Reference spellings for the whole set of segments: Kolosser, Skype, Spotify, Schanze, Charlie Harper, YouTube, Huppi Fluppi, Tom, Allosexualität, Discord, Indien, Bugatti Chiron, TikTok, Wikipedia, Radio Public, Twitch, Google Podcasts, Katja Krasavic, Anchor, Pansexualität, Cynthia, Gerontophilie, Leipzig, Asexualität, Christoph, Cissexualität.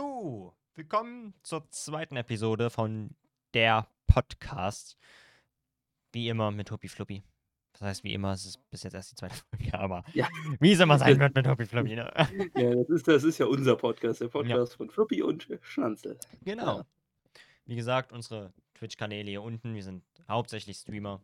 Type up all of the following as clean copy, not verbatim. So, willkommen zur zweiten Episode von der Podcast. Wie immer mit Huppi Fluppi. Das heißt, wie immer, es ist bis jetzt erst die zweite Folge, aber ja. Wie es immer sein wird mit Huppi Fluppi. Ne? Ja, das ist ja unser Podcast, der Podcast von Fluppi und Schanze. Genau. Ja. Wie gesagt, unsere Twitch-Kanäle hier unten, wir sind hauptsächlich Streamer,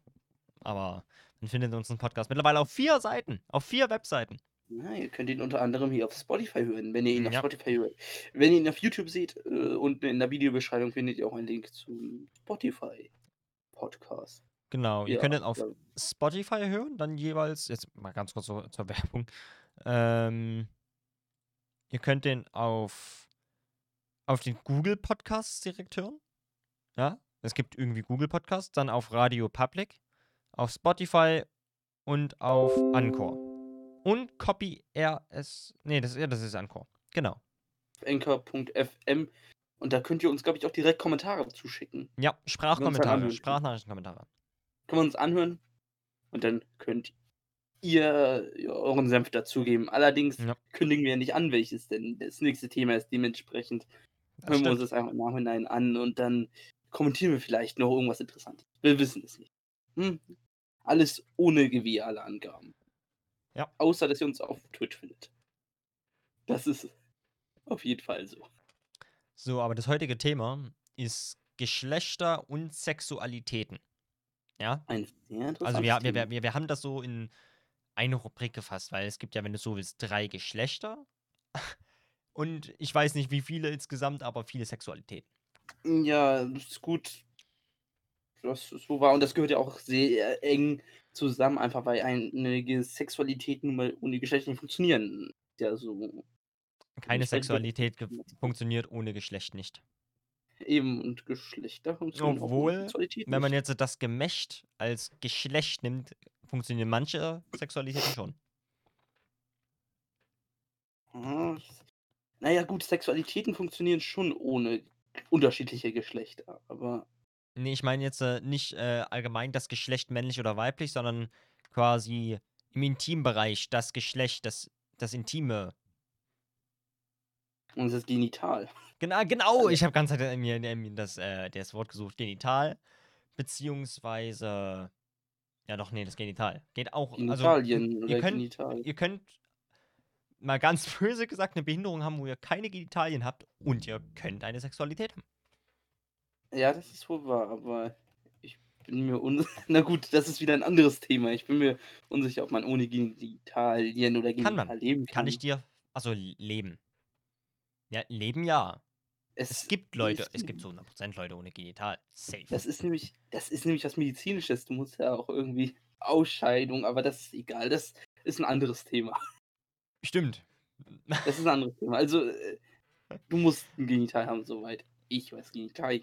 aber man findet unseren Podcast mittlerweile auf 4 Seiten, auf 4 Webseiten. Ja, ihr könnt ihn unter anderem hier auf Spotify hören, wenn ihr ihn auf Spotify hört. Wenn ihr ihn auf YouTube seht, unten in der Videobeschreibung findet ihr auch einen Link zum Spotify-Podcast. Genau, ihr könnt ihn auf Spotify hören, dann jeweils, jetzt mal ganz kurz so zur Werbung, ihr könnt den auf den Google Podcasts direkt hören. Ja, es gibt irgendwie Google Podcasts, dann auf Radio Public, auf Spotify und auf Anchor. Und Copy RS. Nee, das ist Anchor. Genau. Anchor.fm. Und da könnt ihr uns, glaube ich, auch direkt Kommentare zuschicken. Ja, Sprachnachrichtenkommentare. Können wir uns anhören. Und dann könnt ihr euren Senf dazugeben. Allerdings kündigen wir ja nicht an, welches denn das nächste Thema ist. Dementsprechend hören wir uns das einfach im Nachhinein an und dann kommentieren wir vielleicht noch irgendwas Interessantes. Wir wissen es nicht. Alles ohne Gewähr, alle Angaben. Ja. Außer, dass ihr uns auf Twitch findet. Das ist auf jeden Fall so. So, aber das heutige Thema ist Geschlechter und Sexualitäten. Ja? Ein sehr interessantes Thema. Wir haben das so in eine Rubrik gefasst, weil es gibt ja, wenn du so willst, 3 Geschlechter. Und ich weiß nicht, wie viele insgesamt, aber viele Sexualitäten. Ja, das ist gut. Das ist so wahr. Und das gehört ja auch sehr eng zusammen, einfach weil einige Sexualitäten nun mal ohne Geschlecht nicht funktionieren. Ja, so. Keine Sexualität funktioniert ohne Geschlecht nicht. Eben, und Geschlechter funktionieren ohne Sexualität nicht. Wenn man jetzt das Gemächt als Geschlecht nimmt, funktionieren manche Sexualitäten schon. Naja gut, Sexualitäten funktionieren schon ohne unterschiedliche Geschlechter, aber... Nee, ich meine jetzt nicht allgemein das Geschlecht männlich oder weiblich, sondern quasi im Intimbereich das Geschlecht, das Intime. Und das Genital. Genau. Ich habe ganz das Wort gesucht. Genital, beziehungsweise das Genital. Geht auch. Genitalien also, ihr könnt mal ganz böse gesagt eine Behinderung haben, wo ihr keine Genitalien habt und ihr könnt eine Sexualität haben. Ja, das ist wohl wahr, aber ich bin mir unsicher. Na gut, das ist wieder ein anderes Thema. Ich bin mir unsicher, ob man ohne Genitalien oder Genital leben kann. Kann ich dir... Also, leben. Ja, leben ja. Es gibt so 100% Leute ohne Genital. Safe. Das ist nämlich was Medizinisches. Du musst ja auch irgendwie Ausscheidung, aber das ist egal. Das ist ein anderes Thema. Stimmt. Das ist ein anderes Thema. Also, du musst ein Genital haben, soweit. Ich weiß, Genital.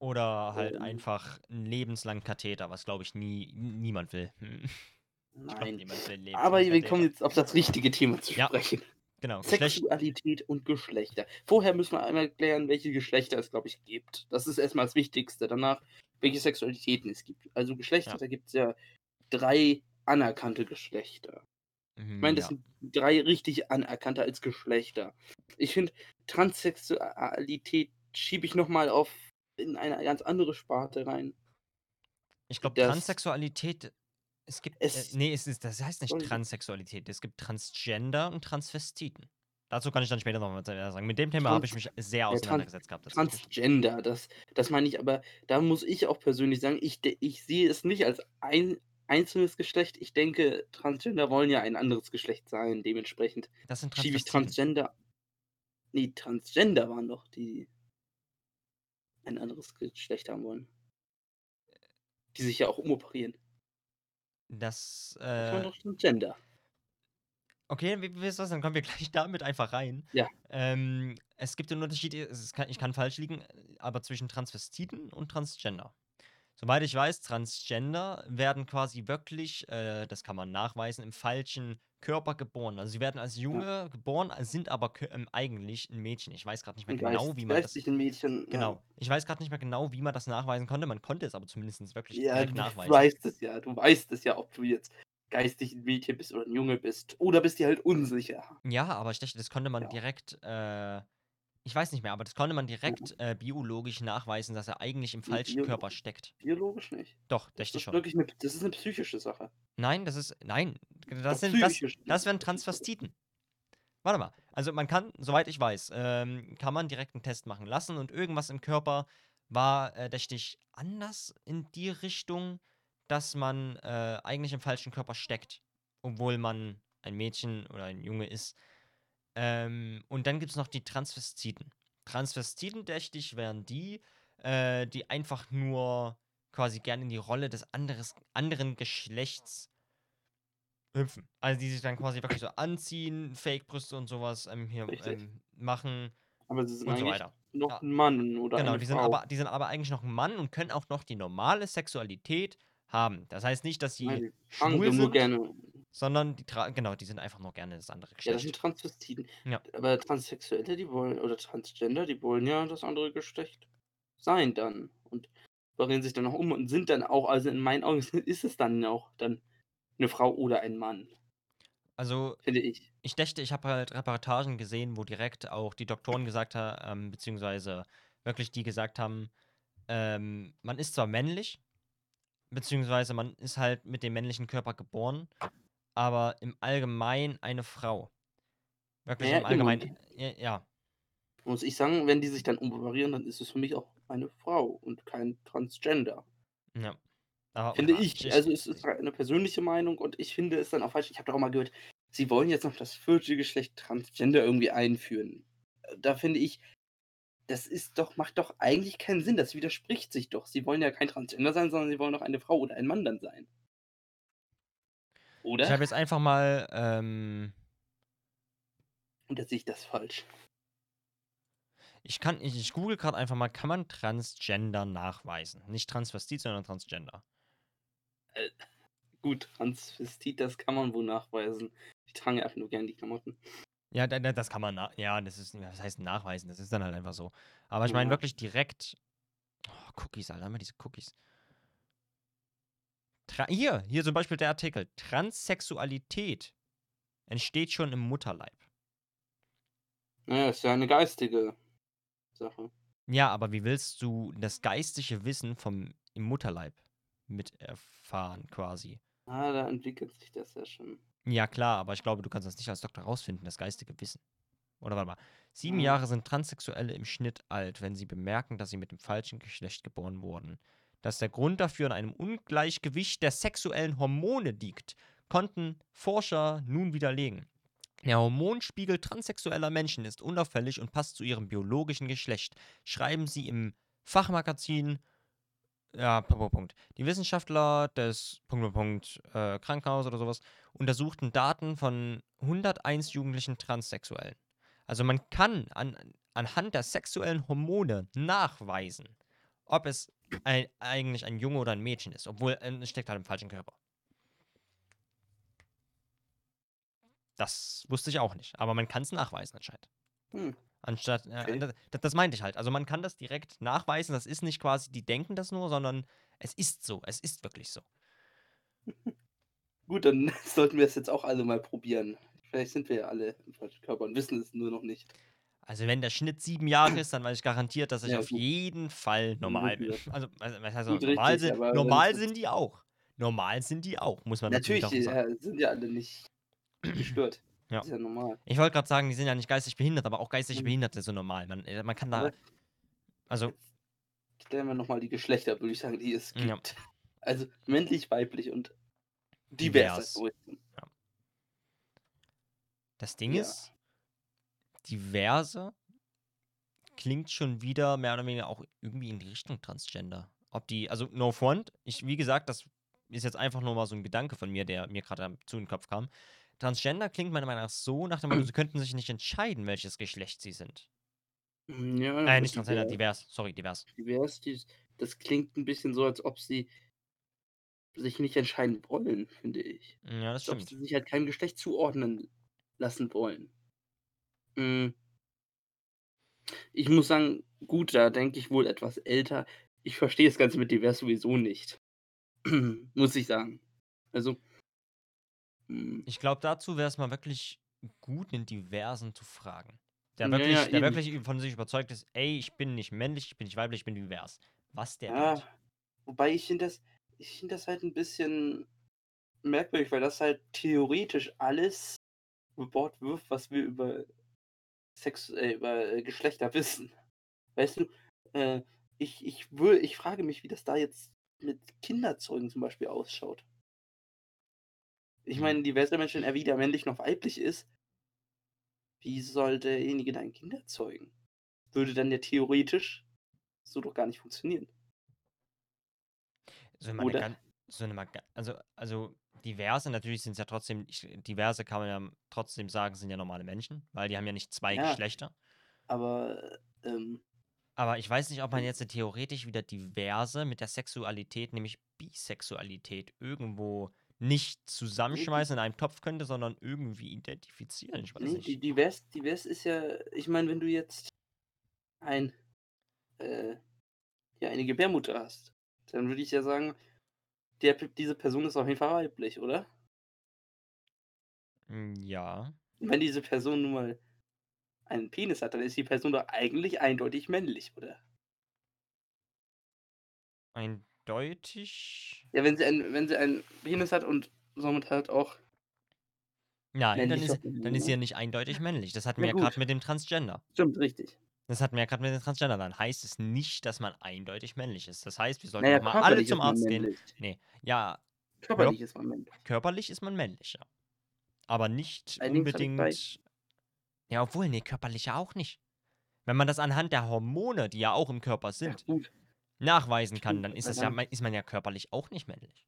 Oder halt einfach einen lebenslangen Katheter, was glaube ich niemand will. Nein, glaub, will aber wir kommen jetzt auf das richtige Thema zu sprechen. Genau. Sexualität und Geschlechter. Vorher müssen wir einmal klären, welche Geschlechter es glaube ich gibt. Das ist erstmal das Wichtigste. Danach, welche Sexualitäten es gibt. Also Geschlechter, da gibt es ja 3 anerkannte Geschlechter. Ich meine, das sind 3 richtig anerkannte als Geschlechter. Ich finde, Transsexualität schiebe ich nochmal in eine ganz andere Sparte rein. Ich glaube, Transsexualität, das heißt nicht Transsexualität. Es gibt Transgender und Transvestiten. Dazu kann ich dann später nochmal sagen. Mit dem Thema habe ich mich sehr auseinandergesetzt gehabt. Transgender, das meine ich, aber da muss ich auch persönlich sagen, ich sehe es nicht als ein einzelnes Geschlecht. Ich denke, Transgender wollen ja ein anderes Geschlecht sein, dementsprechend schiebe ich Transgender... Nee, Transgender waren doch die... ein anderes Geschlecht haben wollen. Die sich ja auch umoperieren. Das war doch Transgender. Okay, wisst ihr was, dann kommen wir gleich damit einfach rein. Ja. Es gibt einen Unterschied, ich kann falsch liegen, aber zwischen Transvestiten und Transgender. Soweit ich weiß, Transgender werden quasi wirklich, das kann man nachweisen, im falschen Körper geboren. Also sie werden als Junge geboren, sind aber eigentlich ein Mädchen. Ich weiß gerade nicht mehr genau, wie man das... Ein Mädchen, genau. Ich weiß gerade nicht mehr genau, wie man das nachweisen konnte. Man konnte es aber zumindest wirklich nachweisen. Du weißt es ja, ob du jetzt geistig ein Mädchen bist oder ein Junge bist. Oder bist dir halt unsicher. Ja, aber ich dachte, das konnte man direkt... Ich weiß nicht mehr, aber das konnte man direkt biologisch nachweisen, dass er eigentlich im falschen Körper steckt. Biologisch nicht? Doch, dachte ich schon. Wirklich das ist eine psychische Sache. Nein, das ist... Nein, das wären Transvestiten. Warte mal. Also man kann, soweit ich weiß, kann man direkt einen Test machen lassen und irgendwas im Körper war, dachte ich, anders in die Richtung, dass man eigentlich im falschen Körper steckt, obwohl man ein Mädchen oder ein Junge ist. Und dann gibt es noch die Transvestiten. Transvestiten, dächtig, wären die, die einfach nur quasi gerne in die Rolle des anderen Geschlechts hüpfen. Also die sich dann quasi wirklich so anziehen, Fake-Brüste und sowas machen. Aber sie sind und eigentlich so noch ein Mann oder genau, eine Frau. Genau, die sind aber eigentlich noch ein Mann und können auch noch die normale Sexualität haben. Das heißt nicht, dass sie schwul sind, sondern die sind einfach nur gerne das andere Geschlecht. Ja, das sind Transvestiten. Ja. Aber Transsexuelle, die wollen, oder Transgender, die wollen ja das andere Geschlecht sein dann. Und variieren sich dann auch um und sind dann auch, also in meinen Augen ist es dann auch dann eine Frau oder ein Mann. Also, finde ich. Ich dachte, ich habe halt Reportagen gesehen, wo direkt auch die Doktoren gesagt haben, beziehungsweise wirklich die gesagt haben, man ist zwar männlich, beziehungsweise man ist halt mit dem männlichen Körper geboren, aber im Allgemeinen eine Frau. Wirklich im Allgemeinen, ja. Muss ich sagen, wenn die sich dann umoperieren, dann ist es für mich auch eine Frau und kein Transgender. Ja. Aber finde ich. Also es ist eine persönliche Meinung und ich finde es dann auch falsch. Ich habe doch auch mal gehört, sie wollen jetzt noch das vierte Geschlecht Transgender irgendwie einführen. Da finde ich, das ist doch, macht doch eigentlich keinen Sinn, das widerspricht sich doch. Sie wollen ja kein Transgender sein, sondern sie wollen doch eine Frau oder ein Mann dann sein. Oder? Ich habe jetzt einfach mal, Und da sehe ich das falsch. Ich google gerade einfach mal, kann man Transgender nachweisen? Nicht Transvestit, sondern Transgender. Gut, Transvestit, das kann man wohl nachweisen. Ich trage einfach nur gerne die Klamotten. Ja, das kann man, das heißt nachweisen, das ist dann halt einfach so. Aber ich meine wirklich direkt, Cookies, Alter, immer diese Cookies. Hier zum Beispiel der Artikel, Transsexualität entsteht schon im Mutterleib. Naja, ist ja eine geistige Sache. Ja, aber wie willst du das geistige Wissen im Mutterleib miterfahren quasi? Ah, da entwickelt sich das ja schon. Ja, klar, aber ich glaube, du kannst das nicht als Doktor rausfinden, das geistige Wissen. Oder warte mal. 7 Jahre sind Transsexuelle im Schnitt alt, wenn sie bemerken, dass sie mit dem falschen Geschlecht geboren wurden. Dass der Grund dafür in einem Ungleichgewicht der sexuellen Hormone liegt, konnten Forscher nun widerlegen. Der Hormonspiegel transsexueller Menschen ist unauffällig und passt zu ihrem biologischen Geschlecht, schreiben sie im Fachmagazin... Ja, Punkt. Die Wissenschaftler des Krankenhaus oder sowas untersuchten Daten von 101 jugendlichen Transsexuellen. Also man kann anhand der sexuellen Hormone nachweisen, ob es eigentlich ein Junge oder ein Mädchen ist, obwohl es steckt halt im falschen Körper. Das wusste ich auch nicht, aber man kann es nachweisen anscheinend. Das meinte ich halt. Also man kann das direkt nachweisen, das ist nicht quasi, die denken das nur, sondern es ist so, es ist wirklich so. Gut, dann sollten wir es jetzt auch alle mal probieren. Vielleicht sind wir ja alle im falschen Körper und wissen es nur noch nicht. Also wenn der Schnitt 7 Jahre ist, dann weiß ich garantiert, dass ich auf jeden Fall normal bin. Also was heißt normal sind? Normal sind die auch. Muss man natürlich auch sagen. Sind ja alle nicht gestört. Ja. Ist ja normal. Ich wollte gerade sagen, die sind ja nicht geistig behindert, aber auch geistig Behinderte sind normal. Man kann da... Also... Stellen wir nochmal die Geschlechter, würde ich sagen, die es gibt. Ja. Also männlich, weiblich und divers. Ja. Das Ding ist, diverse klingt schon wieder mehr oder weniger auch irgendwie in die Richtung Transgender. Also no front, wie gesagt, das ist jetzt einfach nur mal so ein Gedanke von mir, der mir gerade zu in den Kopf kam. Transgender klingt meiner Meinung nach so nach dem Motto, sie könnten sich nicht entscheiden, welches Geschlecht sie sind. Ja, nein, nicht Transgender, divers. Divers, das klingt ein bisschen so, als ob sie sich nicht entscheiden wollen, finde ich. Ja, das stimmt. Ob sie sich halt keinem Geschlecht zuordnen lassen wollen. Ich muss sagen, gut, da denke ich wohl etwas älter. Ich verstehe das Ganze mit divers sowieso nicht. Muss ich sagen. Also... Ich glaube, dazu wäre es mal wirklich gut, einen Diversen zu fragen. der wirklich von sich überzeugt ist, ey, ich bin nicht männlich, ich bin nicht weiblich, ich bin divers. Was der ja, hat. Wobei ich finde das halt ein bisschen merkwürdig, weil das halt theoretisch alles über Bord wirft, was wir über Sex, über Geschlechter wissen. Weißt du, ich frage mich, wie das da jetzt mit Kinderzeugen zum Beispiel ausschaut. Ich meine, diverse Menschen, er weder männlich noch weiblich ist, wie soll derjenige dann Kinder zeugen? Würde dann ja theoretisch so doch gar nicht funktionieren. Also diverse, natürlich sind es ja trotzdem, diverse kann man ja trotzdem sagen, sind ja normale Menschen, weil die haben ja nicht zwei Geschlechter. Aber ich weiß nicht, ob man jetzt theoretisch wieder diverse mit der Sexualität, nämlich Bisexualität, irgendwo nicht zusammenschmeißen in einem Topf könnte, sondern irgendwie identifizieren. Ich weiß nicht. Divers ist ja, ich meine, wenn du jetzt eine Gebärmutter hast, dann würde ich ja sagen, diese Person ist auf jeden Fall weiblich, oder? Ja. Wenn diese Person nun mal einen Penis hat, dann ist die Person doch eigentlich eindeutig männlich, oder? Eindeutig? Ja, wenn sie einen Penis hat und somit halt auch... Nein, dann ist sie ja nicht eindeutig männlich. Das hatten wir ja gerade mit dem Transgender. Stimmt, richtig. Das hatten wir ja gerade mit dem Transgender. Dann heißt es nicht, dass man eindeutig männlich ist. Das heißt, wir sollten mal alle zum Arzt gehen. Nee, ja. Körperlich ist man männlich. Körperlich ist man männlich, ja. Aber nicht unbedingt... Ja, obwohl, nee, körperlich ja auch nicht. Wenn man das anhand der Hormone, die ja auch im Körper sind, nachweisen kann, dann ist man ja körperlich auch nicht männlich.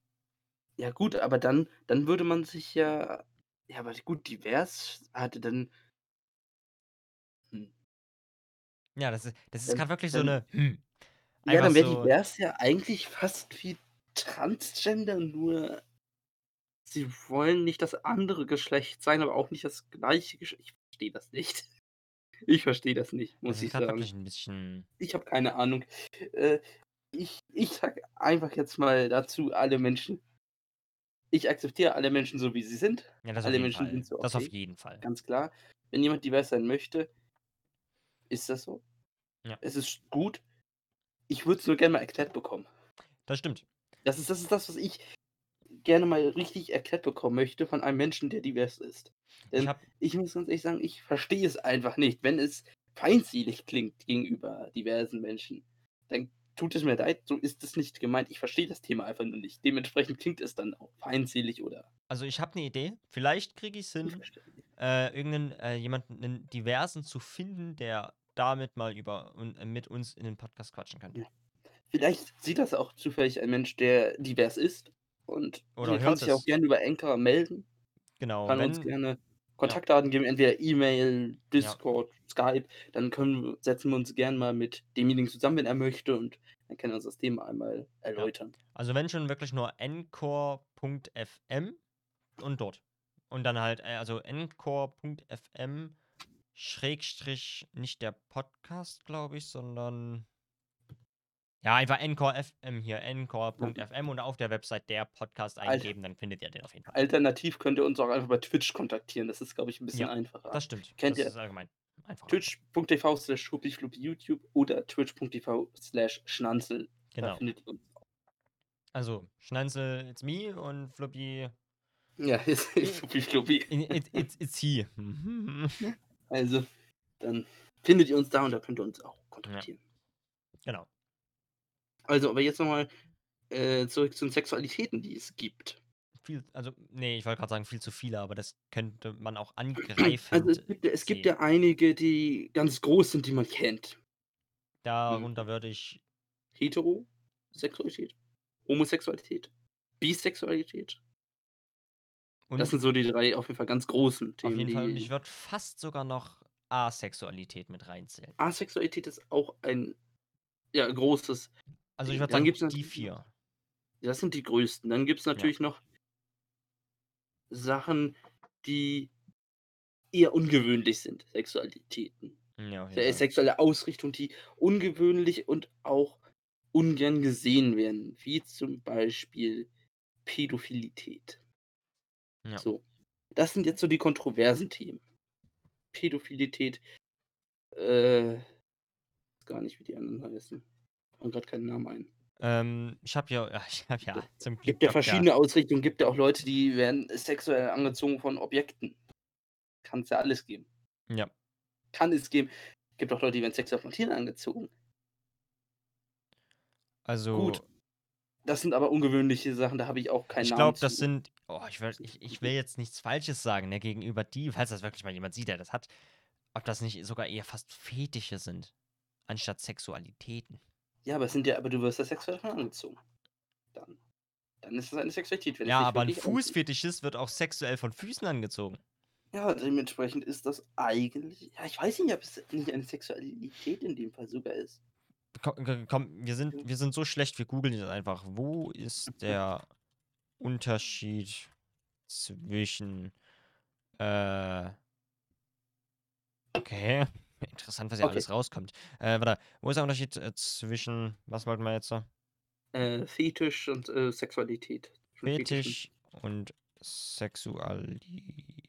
Ja gut, aber dann würde man sich ja... Ja, aber gut, divers hatte dann... Ja, das ist gerade wirklich so eine... Ja, dann wäre divers ja eigentlich fast wie Transgender, nur sie wollen nicht das andere Geschlecht sein, aber auch nicht das gleiche Geschlecht. Ich verstehe das nicht, muss ich sagen. Ein bisschen... Ich habe keine Ahnung. Ich sag einfach jetzt mal dazu, alle Menschen. Ich akzeptiere alle Menschen so, wie sie sind. Ja, das alle auf jeden Menschen Fall. Sind so okay. Das auf jeden Fall. Ganz klar. Wenn jemand divers sein möchte, ist das so. Ja. Es ist gut. Ich würde es nur gerne mal erklärt bekommen. Das stimmt. Das ist das, was ich gerne mal richtig erklärt bekommen möchte von einem Menschen, der divers ist. Denn ich muss ganz ehrlich sagen, ich verstehe es einfach nicht. Wenn es feindselig klingt gegenüber diversen Menschen, dann tut es mir leid, so ist es nicht gemeint. Ich verstehe das Thema einfach nur nicht. Dementsprechend klingt es dann auch feindselig, oder? Also ich habe eine Idee. Vielleicht kriege ich es hin, jemanden einen Diversen zu finden, der damit mal mit uns in den Podcast quatschen kann. Ja. Vielleicht sieht das auch zufällig ein Mensch, der divers ist. Und man kann sich auch gerne über Anchor melden. Genau. Kann uns gerne Kontaktdaten geben, entweder E-Mail, Discord, Skype. Dann setzen wir uns gerne mal mit demjenigen zusammen, wenn er möchte. Und dann kann er uns das Thema einmal erläutern. Ja. Also wenn schon wirklich nur anchor.fm und dort. Und dann halt, also anchor.fm / nicht der Podcast, glaube ich, sondern... Ja, einfach Anchor.fm hier, Anchor.fm und auf der Website der Podcast eingeben, dann findet ihr den auf jeden Fall. Alternativ könnt ihr uns auch einfach bei Twitch kontaktieren, das ist, glaube ich, ein bisschen einfacher. Das stimmt, ist allgemein einfacher. Twitch.tv/Huppi Fluppi YouTube oder Twitch.tv/Schnanzel, genau. Da findet ihr uns auch. Also, Schnanzel, it's me und Fluppi... Ja, it's Huppi Fluppi. It's he. Also, dann findet ihr uns da und da könnt ihr uns auch kontaktieren. Ja. Genau. Also, aber jetzt nochmal zurück zu den Sexualitäten, die es gibt. Ich wollte gerade sagen, viel zu viele, aber das könnte man auch angreifen. Also es gibt ja einige, die ganz groß sind, die man kennt. Darunter würde ich... Heterosexualität, Homosexualität, Bisexualität. Und das sind so die drei auf jeden Fall ganz großen Themen. Auf jeden Fall, und ich würde fast sogar noch Asexualität mit reinzählen. Asexualität ist auch ein großes... Also ich würde sagen, gibt's die 4. Das sind die größten. Dann gibt es natürlich noch Sachen, die eher ungewöhnlich sind. Sexualitäten. Ja. Sexuelle Ausrichtung, die ungewöhnlich und auch ungern gesehen werden. Wie zum Beispiel Pädophilität. Ja. So. Das sind jetzt so die kontroversen Themen. Pädophilität Gar nicht, wie die anderen heißen. Und gerade keinen Namen ein. Ich habe ja zum Glück. Gibt ja verschiedene Ausrichtungen, gibt ja auch Leute, die werden sexuell angezogen von Objekten. Kann es ja alles geben. Ja. Kann es geben. Gibt auch Leute, die werden sexuell von Tieren angezogen. Also. Gut. Das sind aber ungewöhnliche Sachen, da habe ich auch keinen Namen. Ich glaube, das sind. Oh, ich will jetzt nichts Falsches sagen, ne, gegenüber die, falls das wirklich mal jemand sieht, der das hat, ob das nicht sogar eher fast Fetische sind, anstatt Sexualitäten. Ja, aber es sind ja, aber du wirst ja sexuell angezogen. Dann ist es eine Sexualität. Wenn ja, aber ein Fußfetischist wird auch sexuell von Füßen angezogen. Ja, dementsprechend ist das eigentlich. Ja, ich weiß nicht, ob es nicht eine Sexualität in dem Fall sogar ist. Komm, wir sind so schlecht, wir googeln jetzt einfach. Wo ist der Unterschied zwischen okay, interessant, was hier alles rauskommt. Warte, wo ist der Unterschied zwischen, was wollten wir jetzt so? Fetisch und Sexualität. Fetisch und Sexualität.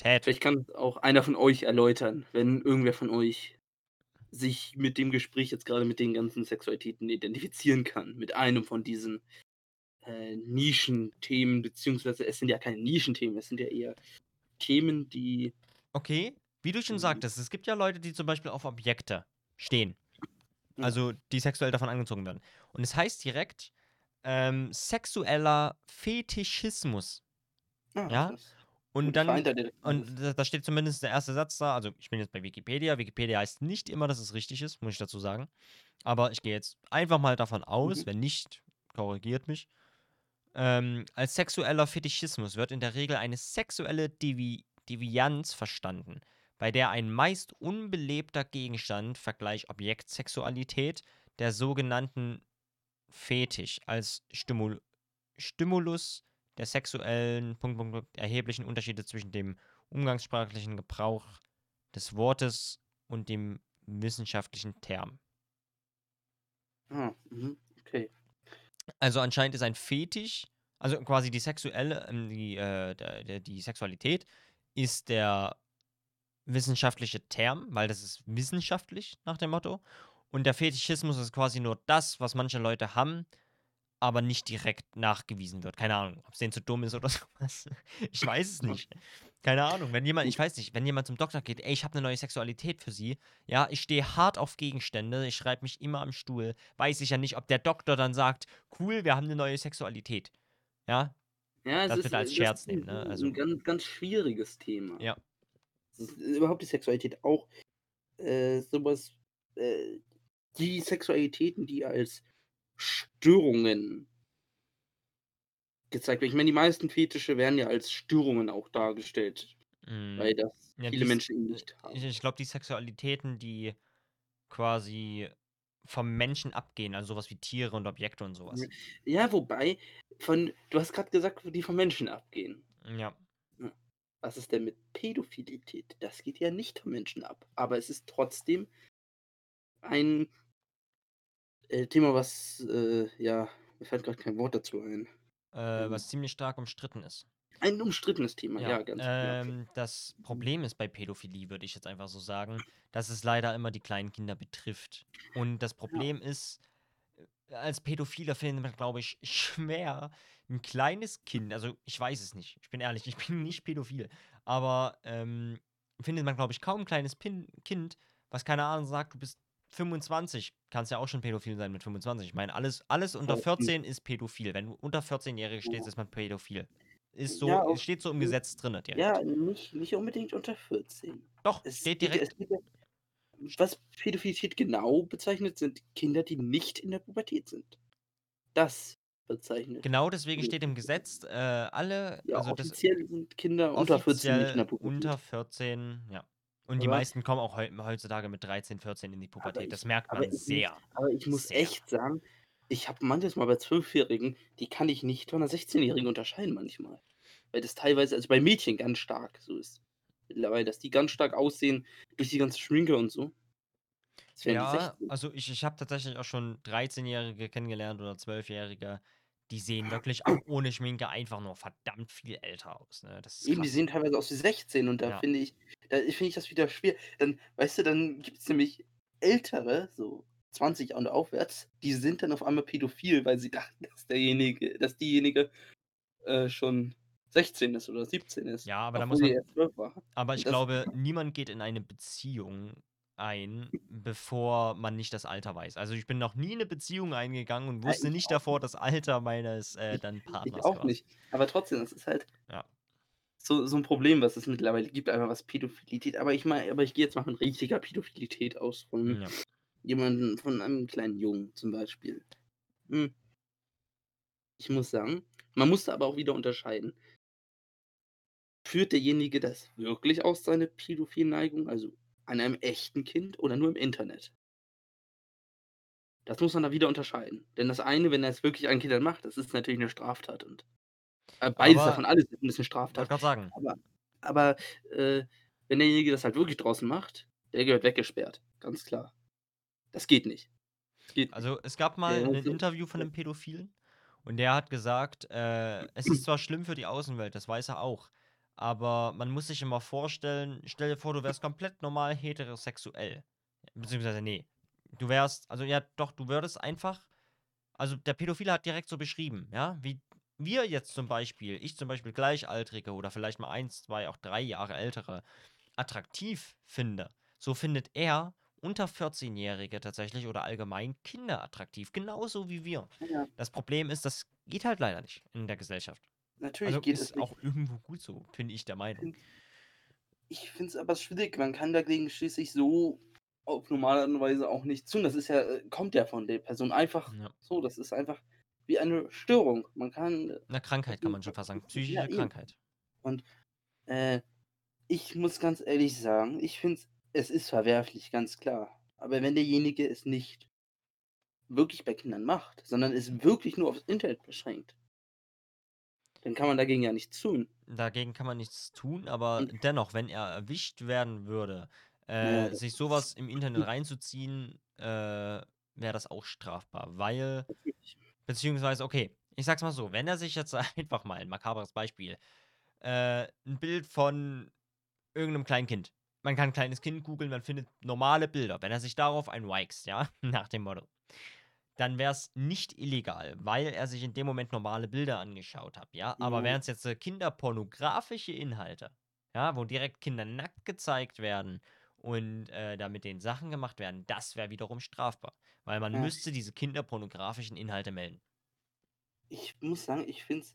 Vielleicht kann auch einer von euch erläutern, wenn irgendwer von euch sich mit dem Gespräch jetzt gerade mit den ganzen Sexualitäten identifizieren kann. Mit einem von diesen Nischenthemen, beziehungsweise es sind ja keine Nischenthemen, es sind ja eher Themen, die... Okay, wie du schon sagtest, es gibt ja Leute, die zum Beispiel auf Objekte stehen. Ja. Also, die sexuell davon angezogen werden. Und es heißt direkt sexueller Fetischismus. Ah, ja? Und dann, da steht zumindest der erste Satz da, also ich bin jetzt bei Wikipedia. Wikipedia heißt nicht immer, dass es richtig ist, muss ich dazu sagen. Aber ich gehe jetzt einfach mal davon aus, wenn nicht, korrigiert mich. Als sexueller Fetischismus wird in der Regel eine sexuelle Devianz verstanden, bei der ein meist unbelebter Gegenstand, Vergleich Objektsexualität, der sogenannten Fetisch als Stimulus der sexuellen erheblichen Unterschiede zwischen dem umgangssprachlichen Gebrauch des Wortes und dem wissenschaftlichen Term. Ah, okay. Also anscheinend ist ein Fetisch, also quasi die sexuelle, die Sexualität ist der wissenschaftliche Term, weil das ist wissenschaftlich nach dem Motto. Und der Fetischismus ist quasi nur das, was manche Leute haben, aber nicht direkt nachgewiesen wird. Keine Ahnung, ob es denen zu dumm ist oder sowas. Ich weiß es nicht. Keine Ahnung, wenn jemand zum Doktor geht, ey, ich habe eine neue Sexualität für Sie, ja, ich stehe hart auf Gegenstände, ich schreibe mich immer am Stuhl, weiß ich ja nicht, ob der Doktor dann sagt, cool, wir haben eine neue Sexualität. Ja, ja, das wird als Scherz nehmen. Ne? Also, ein ganz, ganz schwieriges Thema. Ja. Das ist überhaupt die Sexualität auch sowas, die Sexualitäten, die als Störungen gezeigt werden. Ich meine, die meisten Fetische werden ja als Störungen auch dargestellt, weil das viele Menschen eben nicht haben. Ich glaube, die Sexualitäten, die quasi vom Menschen abgehen, also sowas wie Tiere und Objekte und sowas. Ja, wobei, du hast gerade gesagt, die vom Menschen abgehen. Ja. Was ist denn mit Pädophilität? Das geht ja nicht vom Menschen ab, aber es ist trotzdem ein Thema, was, mir fällt gerade kein Wort dazu ein. Was ziemlich stark umstritten ist. Ein umstrittenes Thema, ja, ganz klar. Das Problem ist bei Pädophilie, würde ich jetzt einfach so sagen, dass es leider immer die kleinen Kinder betrifft. Und das Problem ist, als Pädophiler findet man, glaube ich, schwer ein kleines Kind, also ich weiß es nicht, ich bin ehrlich, ich bin nicht pädophil, aber findet man, glaube ich, kaum ein kleines Kind, was keine Ahnung sagt, du bist 25, kannst ja auch schon pädophil sein mit 25. Ich meine, alles unter 14 ist pädophil. Wenn du unter 14-Jährige stehst, ist man pädophil. Ist so, ja, steht so im Gesetz drin. Direkt. Ja, nicht unbedingt unter 14. Doch, es steht direkt. Was Pädophilität genau bezeichnet, sind Kinder, die nicht in der Pubertät sind. Das bezeichnet. Genau, deswegen steht im Gesetz, alle. Ja, also offiziell sind Kinder unter 14 nicht in der Pubertät. Unter 14, ja. Und die meisten kommen auch heutzutage mit 13, 14 in die Pubertät. Das merkt man sehr. Aber ich muss echt sagen, ich habe manches Mal bei 12-Jährigen, die kann ich nicht von einer 16-Jährigen unterscheiden manchmal. Weil das teilweise, also bei Mädchen ganz stark so ist. Mittlerweile, dass die ganz stark aussehen durch die ganze Schminke und so. Ja, also ich habe tatsächlich auch schon 13-Jährige kennengelernt oder 12-Jährige. Die sehen wirklich auch ohne Schminke einfach nur verdammt viel älter aus. Ne? Das ist eben, die sehen teilweise aus wie 16 und da finde ich, da finde ich das wieder schwer. Dann, weißt du, dann gibt es nämlich Ältere, so 20 und aufwärts, die sind dann auf einmal pädophil, weil sie dachten, dass diejenige schon 16 ist oder 17 ist. Ja, aber da muss man. Aber ich glaube, niemand geht in eine Beziehung ein, bevor man nicht das Alter weiß. Also ich bin noch nie in eine Beziehung eingegangen und wusste nicht davor das Alter meines dann Partners. Ich auch nicht. Aber trotzdem, das ist halt so ein Problem, was es mittlerweile gibt, einfach was Pädophilität. Aber ich gehe jetzt mal von richtiger Pädophilität aus, von jemandem, von einem kleinen Jungen zum Beispiel. Hm. Ich muss sagen, man muss da aber auch wieder unterscheiden. Führt derjenige das wirklich aus, seine Pädophil-Neigung, also an einem echten Kind oder nur im Internet? Das muss man da wieder unterscheiden. Denn das eine, wenn er es wirklich an Kindern macht, das ist natürlich eine Straftat. Und beides davon, alles ist ein bisschen Straftat. Ich kann sagen. Aber wenn derjenige das halt wirklich draußen macht, der gehört weggesperrt. Ganz klar. Das geht nicht. Also es gab mal ein Interview von einem Pädophilen und der hat gesagt, es ist zwar schlimm für die Außenwelt, das weiß er auch, aber man muss sich immer vorstellen, stell dir vor, du wärst komplett normal heterosexuell. Beziehungsweise, nee. Du wärst, also ja, doch, du würdest einfach, also der Pädophile hat direkt so beschrieben, ja, wie wir jetzt zum Beispiel, ich zum Beispiel Gleichaltrige oder vielleicht mal 1, 2, auch 3 Jahre Ältere attraktiv finde. So findet er unter 14-Jährige tatsächlich oder allgemein Kinder attraktiv. Genauso wie wir. Ja. Das Problem ist, das geht halt leider nicht in der Gesellschaft. Natürlich also geht es nicht. Auch irgendwo gut so, bin ich der Meinung. Ich finde es aber schwierig. Man kann dagegen schließlich so auf normale Weise auch nicht tun. Das ist ja, kommt ja von der Person einfach so. Das ist einfach wie eine Störung. Man kann... Eine Krankheit kann man schon fast sagen. Psychische Krankheit. Und ich muss ganz ehrlich sagen, ich finde es ist verwerflich, ganz klar. Aber wenn derjenige es nicht wirklich bei Kindern macht, sondern es wirklich nur aufs Internet beschränkt, dann kann man dagegen ja nichts tun. Dagegen kann man nichts tun, aber dennoch, wenn er erwischt werden würde, sich sowas im Internet reinzuziehen, wäre das auch strafbar, weil, beziehungsweise, okay, ich sag's mal so, wenn er sich jetzt einfach mal, ein makabres Beispiel, ein Bild von irgendeinem kleinen Kind, man kann ein kleines Kind googeln, man findet normale Bilder, wenn er sich darauf einweixt, ja, nach dem Motto, dann wäre es nicht illegal, weil er sich in dem Moment normale Bilder angeschaut hat, ja. Aber wären es jetzt kinderpornografische Inhalte, ja, wo direkt Kinder nackt gezeigt werden und damit denen Sachen gemacht werden, das wäre wiederum strafbar, weil man müsste diese kinderpornografischen Inhalte melden. Ich muss sagen, ich finde es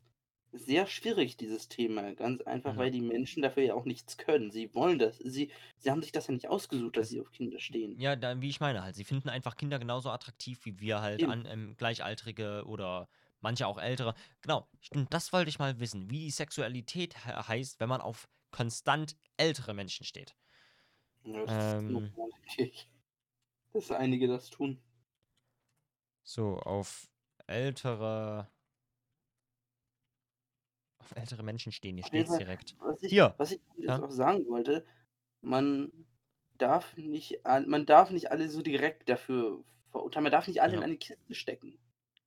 sehr schwierig, dieses Thema, ganz einfach, weil die Menschen dafür ja auch nichts können. Sie wollen das. Sie haben sich das ja nicht ausgesucht, dass sie auf Kinder stehen. Ja, dann, wie ich meine halt. Sie finden einfach Kinder genauso attraktiv, wie wir halt an Gleichaltrige oder manche auch Ältere. Genau, stimmt, das wollte ich mal wissen, wie die Sexualität heißt, wenn man auf konstant ältere Menschen steht. Ja, das ist normal, dass einige das tun. So, auf ältere Menschen stehen, hier steht es direkt. Was ich auch sagen wollte, man darf nicht alle so direkt dafür verurteilen, man darf nicht alle in eine Kiste stecken.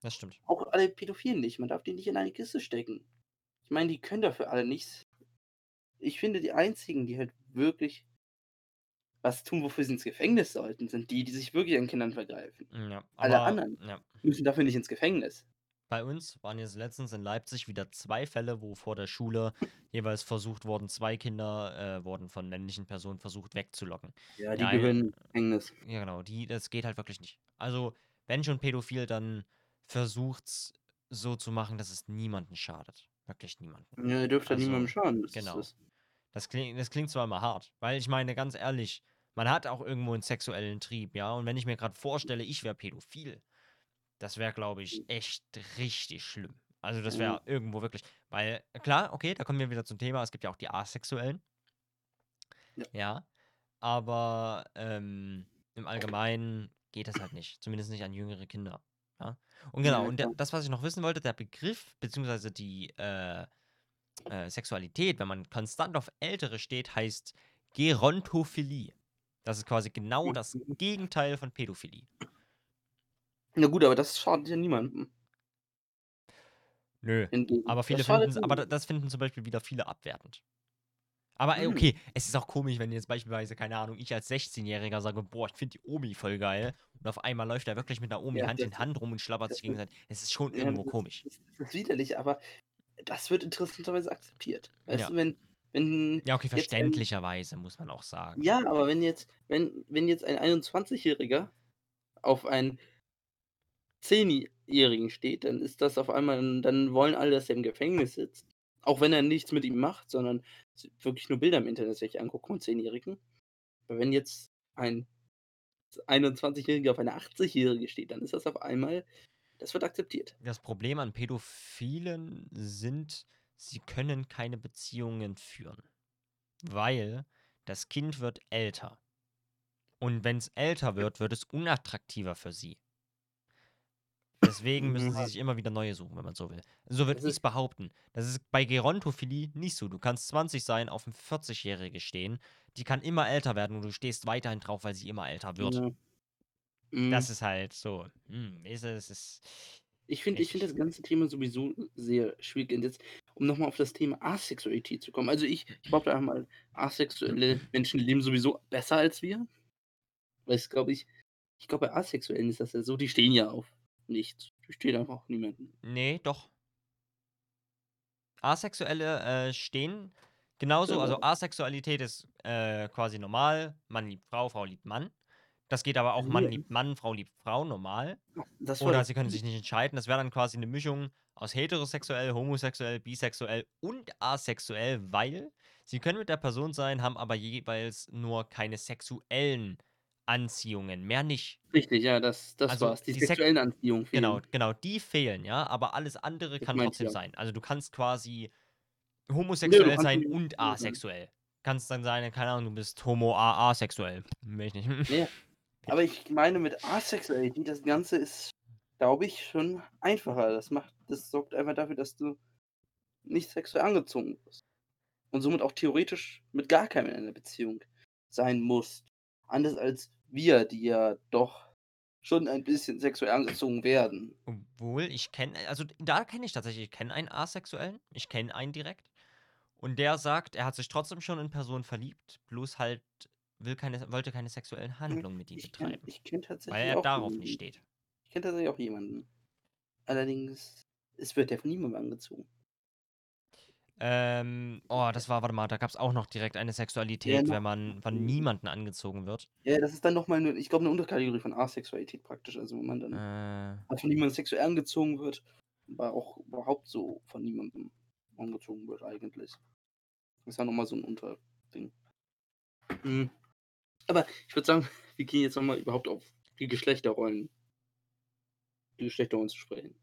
Das stimmt. Auch alle Pädophilen nicht, man darf die nicht in eine Kiste stecken. Ich meine, die können dafür alle nichts. Ich finde, die einzigen, die halt wirklich was tun, wofür sie ins Gefängnis sollten, sind die sich wirklich an Kindern vergreifen. Ja, aber alle anderen müssen dafür nicht ins Gefängnis. Bei uns waren jetzt letztens in Leipzig wieder 2 Fälle, wo vor der Schule jeweils versucht wurden, 2 Kinder wurden von männlichen Personen versucht wegzulocken. Ja, die gehören ins Gefängnis. Ja, genau, das geht halt wirklich nicht. Also, wenn schon pädophil, dann versucht's so zu machen, dass es niemanden schadet. Wirklich niemanden. Ja, ihr dürft ja niemandem schaden. Genau. Das klingt zwar immer hart, weil ich meine, ganz ehrlich, man hat auch irgendwo einen sexuellen Trieb, ja, und wenn ich mir gerade vorstelle, ich wäre pädophil, das wäre, glaube ich, echt richtig schlimm. Also das wäre irgendwo wirklich, weil, klar, okay, da kommen wir wieder zum Thema, es gibt ja auch die Asexuellen. Ja. Aber im Allgemeinen geht das halt nicht. Zumindest nicht an jüngere Kinder. Ja? Und genau, und das, was ich noch wissen wollte, der Begriff, beziehungsweise die Sexualität, wenn man konstant auf Ältere steht, heißt Gerontophilie. Das ist quasi genau das Gegenteil von Pädophilie. Na gut, aber das schadet ja niemandem. Nö, aber das finden zum Beispiel wieder viele abwertend. Aber okay, es ist auch komisch, wenn jetzt beispielsweise, keine Ahnung, ich als 16-Jähriger sage, boah, ich finde die Omi voll geil. Und auf einmal läuft er wirklich mit einer Omi Hand in Hand rum und schlabbert sich gegenseitig. Es ist schon irgendwo komisch. Das ist widerlich, aber das wird interessanterweise akzeptiert. Weißt du, wenn... Ja, okay, verständlicherweise, muss man auch sagen. Ja, aber wenn jetzt ein 21-Jähriger auf einen 10-Jährigen steht, dann ist das auf einmal, dann wollen alle, dass er im Gefängnis sitzt. Auch wenn er nichts mit ihm macht, sondern wirklich nur Bilder im Internet sich angucken von 10-Jährigen. Aber wenn jetzt ein 21-Jähriger auf eine 80-Jährige steht, dann ist das auf einmal, das wird akzeptiert. Das Problem an Pädophilen sind, sie können keine Beziehungen führen. Weil das Kind wird älter. Und wenn es älter wird, wird es unattraktiver für sie. Deswegen müssen sie sich immer wieder neue suchen, wenn man so will. So würde ich es behaupten. Das ist bei Gerontophilie nicht so. Du kannst 20 sein, auf eine 40-Jährige stehen. Die kann immer älter werden und du stehst weiterhin drauf, weil sie immer älter wird. Ja. Das ist halt so. Ich finde das ganze Thema sowieso sehr schwierig. Und jetzt, um nochmal auf das Thema Asexualität zu kommen. Also ich behaupte einfach mal, asexuelle Menschen leben sowieso besser als wir. Weil ich glaube bei Asexuellen ist das ja so, die stehen ja auf nichts. Die stehen einfach auf niemanden. Nee, doch. Asexuelle stehen genauso, also Asexualität ist quasi normal, Mann liebt Frau, Frau liebt Mann. Das geht aber auch Mann liebt Mann, Frau liebt Frau, normal. Oder sie können sich nicht entscheiden. Das wäre dann quasi eine Mischung aus heterosexuell, homosexuell, bisexuell und asexuell, weil sie können mit der Person sein, haben aber jeweils nur keine sexuellen Anziehungen, mehr nicht. Richtig, ja, das also war's. Die sexuellen Anziehungen fehlen. Genau, die fehlen, ja, aber alles andere kann trotzdem sein. Also du kannst quasi homosexuell sein und asexuell. Kannst dann sein, keine Ahnung, du bist homo-asexuell. Will ich nicht. Ja. Aber ich meine, mit Asexualität, das Ganze ist, glaube ich, schon einfacher. Das sorgt einfach dafür, dass du nicht sexuell angezogen wirst. Und somit auch theoretisch mit gar keinem in einer Beziehung sein musst. Anders als wir, die ja doch schon ein bisschen sexuell angezogen werden. Obwohl, ich kenne einen Asexuellen, ich kenne einen direkt. Und der sagt, er hat sich trotzdem schon in Personen verliebt, bloß halt wollte keine sexuellen Handlungen mit ihm betreiben. Weil er darauf nicht steht. Ich kenne tatsächlich auch jemanden. Allerdings, es wird der von niemandem angezogen. Da gab es auch noch direkt eine Sexualität, wenn man von niemanden angezogen wird. Ja, das ist dann nochmal, ich glaube, eine Unterkategorie von Asexualität praktisch, also wenn man dann von niemandem sexuell angezogen wird, aber auch überhaupt so von niemandem angezogen wird eigentlich. Das ist ja nochmal so ein Unterding. Aber ich würde sagen, wir gehen jetzt nochmal überhaupt auf die Geschlechterrollen zu sprechen.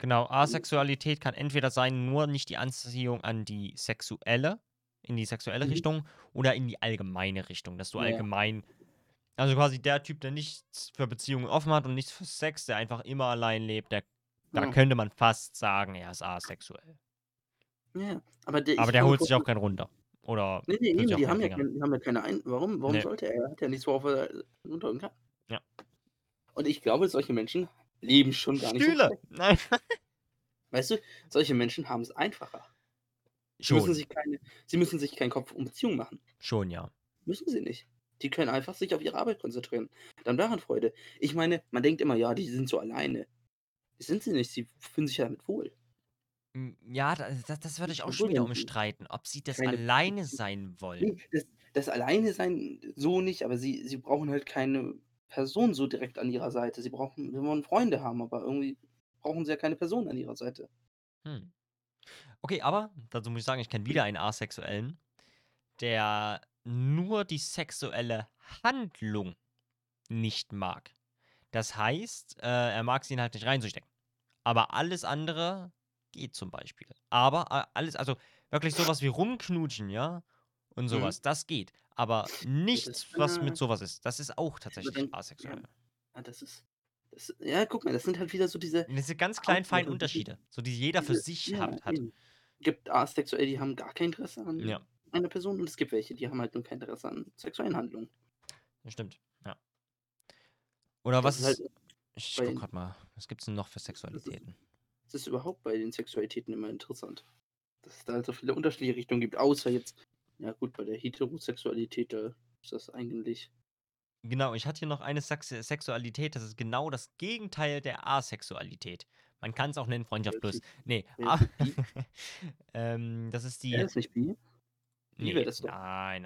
Genau, Asexualität kann entweder sein, nur nicht die Anziehung an die sexuelle, in die sexuelle Richtung oder in die allgemeine Richtung, dass du allgemein, also quasi der Typ, der nichts für Beziehungen offen hat und nichts für Sex, der einfach immer allein lebt, da könnte man fast sagen, er ist asexuell. Ja, aber der holt sich auch keinen runter. Oder nee, die haben ja keine Einwilligung. Warum sollte er? Er hat ja nichts, worauf er runterholen kann. Ja. Und ich glaube, solche Menschen leben schon gar nicht. Stühle! So. Nein. Weißt du, solche Menschen haben es einfacher. Schon. Sie müssen sich keinen Kopf um Beziehung machen. Schon, ja. Müssen sie nicht. Die können einfach sich auf ihre Arbeit konzentrieren. Dann daran Freude. Ich meine, man denkt immer, ja, die sind so alleine. Das sind sie nicht, sie fühlen sich ja damit wohl. Ja, das würde ich auch schon wieder umstreiten, ob sie das alleine sein wollen. Das alleine sein so nicht, aber sie brauchen halt keine Person so direkt an ihrer Seite. Sie wollen Freunde haben, aber irgendwie brauchen sie ja keine Person an ihrer Seite. Okay, aber dazu muss ich sagen, ich kenne wieder einen Asexuellen, der nur die sexuelle Handlung nicht mag. Das heißt, er mag sie halt nicht reinzustecken. Aber alles andere geht zum Beispiel. Aber alles, also wirklich sowas wie rumknutschen, ja, und sowas, das geht. Aber nichts, was mit sowas ist. Das ist auch tatsächlich asexuell. Ja, guck mal, das sind halt wieder so diese... Das sind ganz kleinen, feinen Unterschiede, so die jeder für sich hat. Es gibt asexuell, die haben gar kein Interesse an einer Person und es gibt welche, die haben halt nur kein Interesse an sexuellen Handlungen. Das stimmt, ja. Oder was ist... Halt ich guck gerade mal, was gibt's denn noch für Sexualitäten? Das ist überhaupt bei den Sexualitäten immer interessant. dass es da so viele unterschiedliche Richtungen gibt, außer jetzt, ja gut, bei der Heterosexualität, da ist das eigentlich... Genau, ich hatte hier noch eine Sexualität, das ist genau das Gegenteil der Asexualität. Man kann es auch nennen, Freundschaft plus. Nee, das ist die... Ist nicht bi? Nee, wäre das doch. Nein.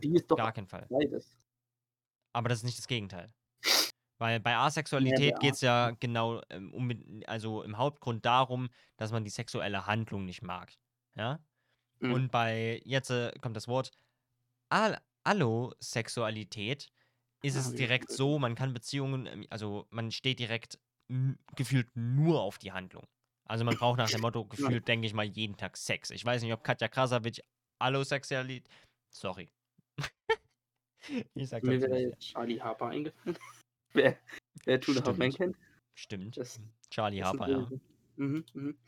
Bi ist doch gar kein Fall. Beides. Aber das ist nicht das Gegenteil. Weil bei Asexualität geht es ja genau im Hauptgrund darum, dass man die sexuelle Handlung nicht mag. Ja? Mhm. Und bei, jetzt kommt das Wort Allosexualität, ist es direkt so, man kann Beziehungen, also man steht direkt gefühlt nur auf die Handlung. Also man braucht nach dem Motto gefühlt, denke ich mal, jeden Tag Sex. Ich weiß nicht, ob Katja Krasavic Allosexualität, sorry. Ich sag mir wäre jetzt Charlie Harper eingefallen. Wer Two and a Half Men kennt. Stimmt. Das, Charlie Harper, ja. Mhm, mhm.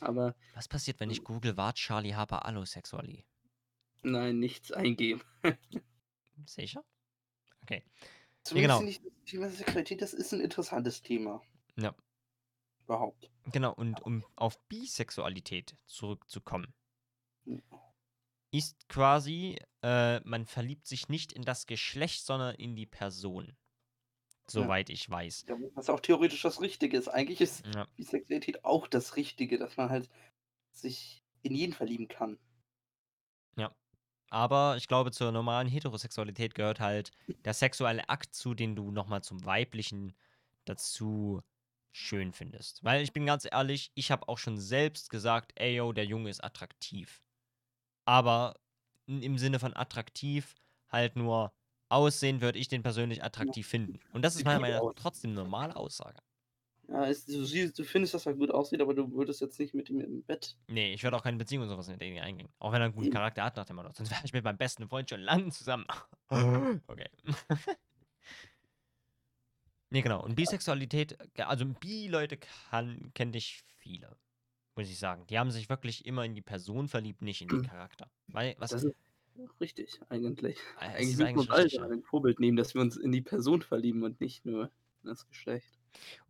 Aber was passiert, wenn ich google, war Charlie Harper Allosexualität? Nein, nichts eingeben. Sicher? Okay. Zumindest ja, genau. Nicht das Thema Sexualität, das ist ein interessantes Thema. Ja. Überhaupt. Genau, und um auf Bisexualität zurückzukommen, ist quasi, man verliebt sich nicht in das Geschlecht, sondern in die Person. Soweit ich weiß. Ja, was auch theoretisch das Richtige ist. Eigentlich ist Bisexualität auch das Richtige, dass man halt sich in jeden verlieben kann. Ja. Aber ich glaube, zur normalen Heterosexualität gehört halt der sexuelle Akt zu, den du nochmal zum Weiblichen dazu schön findest. Weil ich bin ganz ehrlich, ich habe auch schon selbst gesagt, ey yo, der Junge ist attraktiv. Aber im Sinne von attraktiv halt nur aussehen, würde ich den persönlich attraktiv finden. Und das ist meiner Meinung nach trotzdem eine normale Aussage. Ja, du findest, dass er gut aussieht, aber du würdest jetzt nicht mit ihm im Bett. Nee, ich würde auch keine Beziehung und sowas mit ihm eingehen. Auch wenn er einen guten Charakter hat nach dem Motto. Sonst wäre ich mit meinem besten Freund schon lange zusammen. Okay. Nee, genau. Und Bisexualität, also Bi-Leute kenne ich viele, muss ich sagen. Die haben sich wirklich immer in die Person verliebt, nicht in den Charakter. Weil, was das ist richtig, eigentlich. Eigentlich müssen wir uns alle ein Vorbild nehmen, dass wir uns in die Person verlieben und nicht nur in das Geschlecht.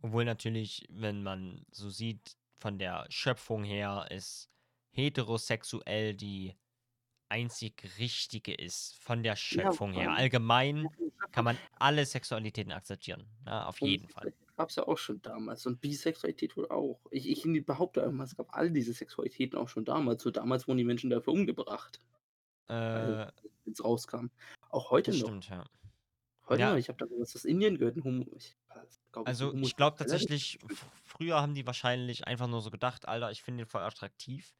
Obwohl natürlich, wenn man so sieht, von der Schöpfung her ist heterosexuell die einzig richtige ist. Von der Schöpfung her. Allgemein kann man alle Sexualitäten akzeptieren. Ja, auf jeden Fall. Gab es ja auch schon damals. Und Bisexualität wohl auch. Ich behaupte einfach, es gab all diese Sexualitäten auch schon damals. So damals wurden die Menschen dafür umgebracht. Wenn es rauskam. Auch heute noch. Stimmt, ja. Heute noch. Ich habe da was aus Indien gehört. Ich glaube tatsächlich, früher haben die wahrscheinlich einfach nur so gedacht, Alter, ich finde den voll attraktiv,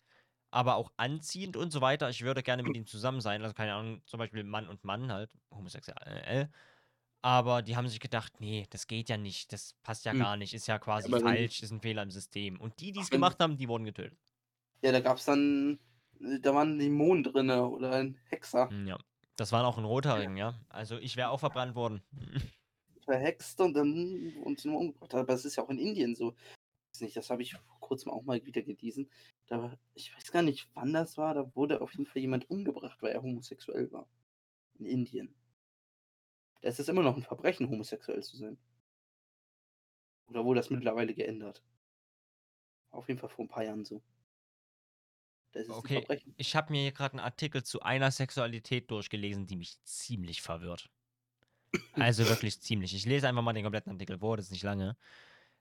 aber auch anziehend und so weiter. Ich würde gerne mit ihm zusammen sein. Also keine Ahnung, zum Beispiel Mann und Mann halt, homosexuell. Aber die haben sich gedacht, nee, das geht ja nicht, das passt ja gar nicht, ist ja quasi falsch, ist ein Fehler im System. Und die es gemacht haben, die wurden getötet. Ja, da waren Dämonen drin oder ein Hexer. Ja, das waren auch ein Rothaarigen, ja. Also ich wäre auch verbrannt worden. Verhext und dann uns nur umgebracht. Aber es ist ja auch in Indien so. Ich weiß nicht, das habe ich vor kurzem auch mal wieder gelesen. Ich weiß gar nicht, wann das war. Da wurde auf jeden Fall jemand umgebracht, weil er homosexuell war. In Indien. Da ist es immer noch ein Verbrechen, homosexuell zu sein. Oder wurde das mittlerweile geändert? Auf jeden Fall vor ein paar Jahren so. Das ist ein Verbrechen. Ich habe mir hier gerade einen Artikel zu einer Sexualität durchgelesen, die mich ziemlich verwirrt. Also wirklich ziemlich. Ich lese einfach mal den kompletten Artikel vor, das ist nicht lange.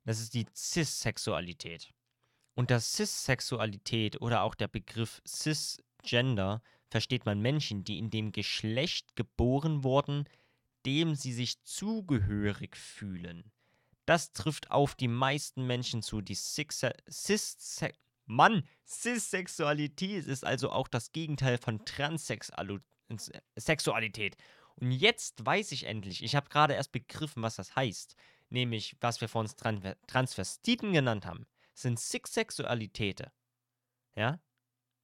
Das ist die Cissexualität. Unter Cissexualität oder auch der Begriff Cisgender versteht man Menschen, die in dem Geschlecht geboren wurden, dem sie sich zugehörig fühlen. Das trifft auf die meisten Menschen zu. Die Cissexualität ist also auch das Gegenteil von Transsexualität. Und jetzt weiß ich endlich, ich habe gerade erst begriffen, was das heißt. Nämlich, was wir vor uns Transvestiten genannt haben, sind Cissexualitäten. Ja?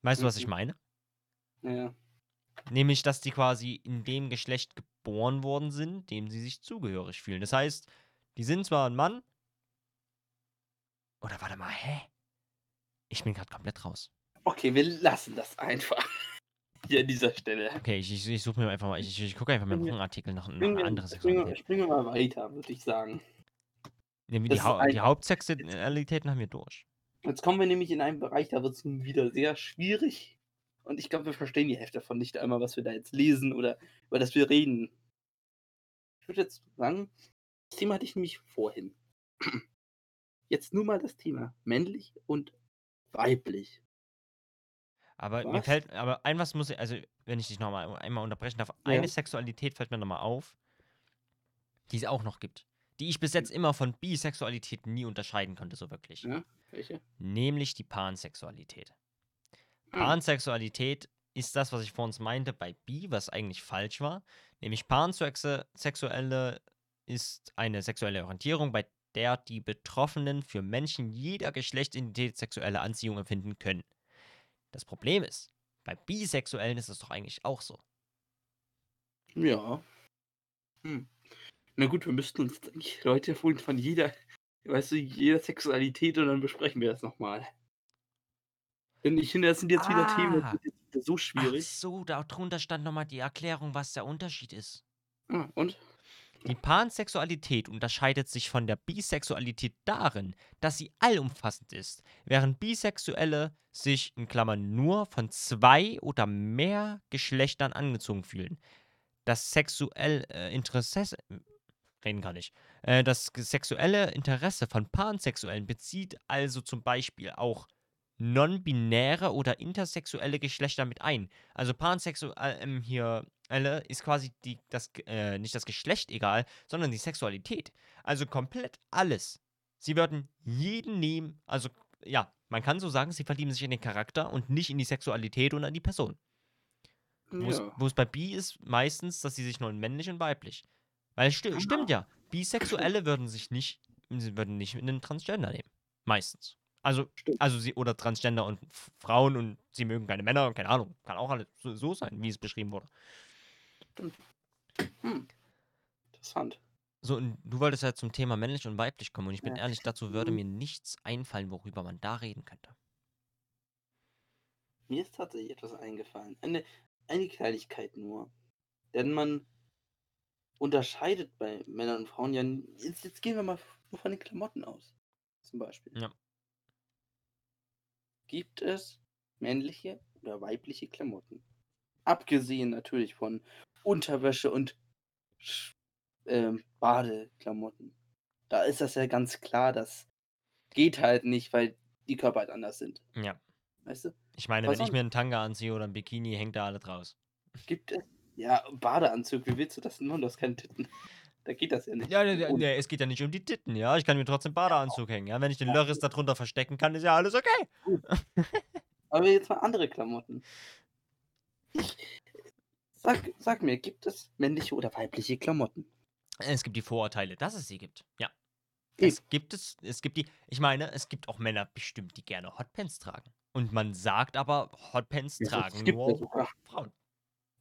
Weißt du, was ich meine? Ja. Nämlich, dass die quasi in dem Geschlecht geboren worden sind, dem sie sich zugehörig fühlen. Das heißt, die sind zwar ein Mann. Oder warte mal, ich bin gerade komplett raus. Okay, wir lassen das einfach. Hier an dieser Stelle. Okay, ich suche mir einfach mal, ich gucke einfach mal im Artikel nach einer anderen Sexualität. Springen wir mal weiter, würde ich sagen. Die Hauptsexualitäten haben wir durch. Jetzt kommen wir nämlich in einen Bereich, da wird es wieder sehr schwierig. Und ich glaube, wir verstehen die Hälfte davon nicht einmal, was wir da jetzt lesen oder über das wir reden. Ich würde jetzt sagen, das Thema hatte ich nämlich vorhin. Jetzt nur mal das Thema männlich und weiblich. Aber was? Mir fällt, aber ein was muss ich, also wenn ich dich nochmal einmal unterbrechen darf, eine Sexualität fällt mir nochmal auf, die es auch noch gibt. Die ich bis jetzt immer von Bisexualität nie unterscheiden konnte, so wirklich. Ja, welche? Nämlich die Pansexualität. Pansexualität ist das, was ich vor uns meinte bei Bi, was eigentlich falsch war. Nämlich pansexuelle ist eine sexuelle Orientierung, bei der die Betroffenen für Menschen jeder Geschlechtsidentität sexuelle Anziehung empfinden können. Das Problem ist, bei Bisexuellen ist es doch eigentlich auch so. Ja. Na gut, wir müssten uns eigentlich Leute holen von jeder Sexualität und dann besprechen wir das nochmal. Denn ich finde, das sind jetzt wieder Themen, das ist so schwierig. Ach so, darunter stand nochmal die Erklärung, was der Unterschied ist. Ah, und? Die Pansexualität unterscheidet sich von der Bisexualität darin, dass sie allumfassend ist, während Bisexuelle sich in Klammern nur von zwei oder mehr Geschlechtern angezogen fühlen. Das sexuelle Interesse von Pansexuellen bezieht also zum Beispiel auch non-binäre oder intersexuelle Geschlechter mit ein. Also Pansexuelle ist quasi nicht das Geschlecht egal, sondern die Sexualität. Also komplett alles. Sie würden jeden nehmen, also ja, man kann so sagen, sie verlieben sich in den Charakter und nicht in die Sexualität und an die Person. Ja. Wo es bei Bi ist, meistens, dass sie sich nur in männlich und weiblich. Weil es stimmt ja, Bisexuelle würden nicht in den Transgender nehmen. Meistens. Also sie oder Transgender und Frauen und sie mögen keine Männer und keine Ahnung. Kann auch alles so sein, wie es beschrieben wurde. Interessant. So, und du wolltest ja zum Thema männlich und weiblich kommen und ich bin ehrlich, dazu würde mir nichts einfallen, worüber man da reden könnte. Mir ist tatsächlich etwas eingefallen. Eine Kleinigkeit nur. Denn man unterscheidet bei Männern und Frauen ja. Jetzt gehen wir mal von den Klamotten aus. Zum Beispiel. Ja. Gibt es männliche oder weibliche Klamotten? Abgesehen natürlich von Unterwäsche und Badeklamotten. Da ist das ja ganz klar, das geht halt nicht, weil die Körper halt anders sind. Ja. Weißt du? Ich meine, wenn ich mir einen Tanga anziehe oder ein Bikini, hängt da alles raus. Gibt es? Ja, Badeanzug, wie willst du das denn machen? Du hast keine Titten. Da geht das ja nicht. Ja, es geht ja nicht um die Titten, ja. Ich kann mir trotzdem Badeanzug hängen, ja. Wenn ich den Lörres darunter verstecken kann, ist ja alles okay. Gut. Aber jetzt mal andere Klamotten. Sag mir, gibt es männliche oder weibliche Klamotten? Es gibt die Vorurteile, dass es sie gibt, ja. Es gibt auch Männer bestimmt, die gerne Hotpants tragen. Und man sagt aber, Hotpants tragen nur Frauen.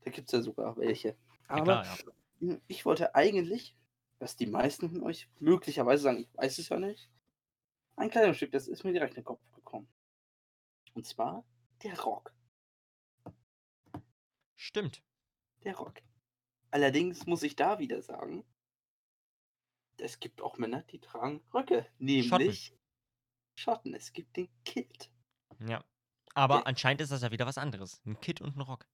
Da gibt es ja sogar welche. Aber ja, klar, ja. Ich wollte eigentlich, dass die meisten von euch möglicherweise sagen, ich weiß es ja nicht, ein Kleidungsstück, das ist mir direkt in den Kopf gekommen. Und zwar der Rock. Stimmt. Der Rock. Allerdings muss ich da wieder sagen, es gibt auch Männer, die tragen Röcke. Nämlich Schotten. Es gibt den Kilt. Ja, aber anscheinend ist das ja wieder was anderes. Ein Kilt und ein Rock.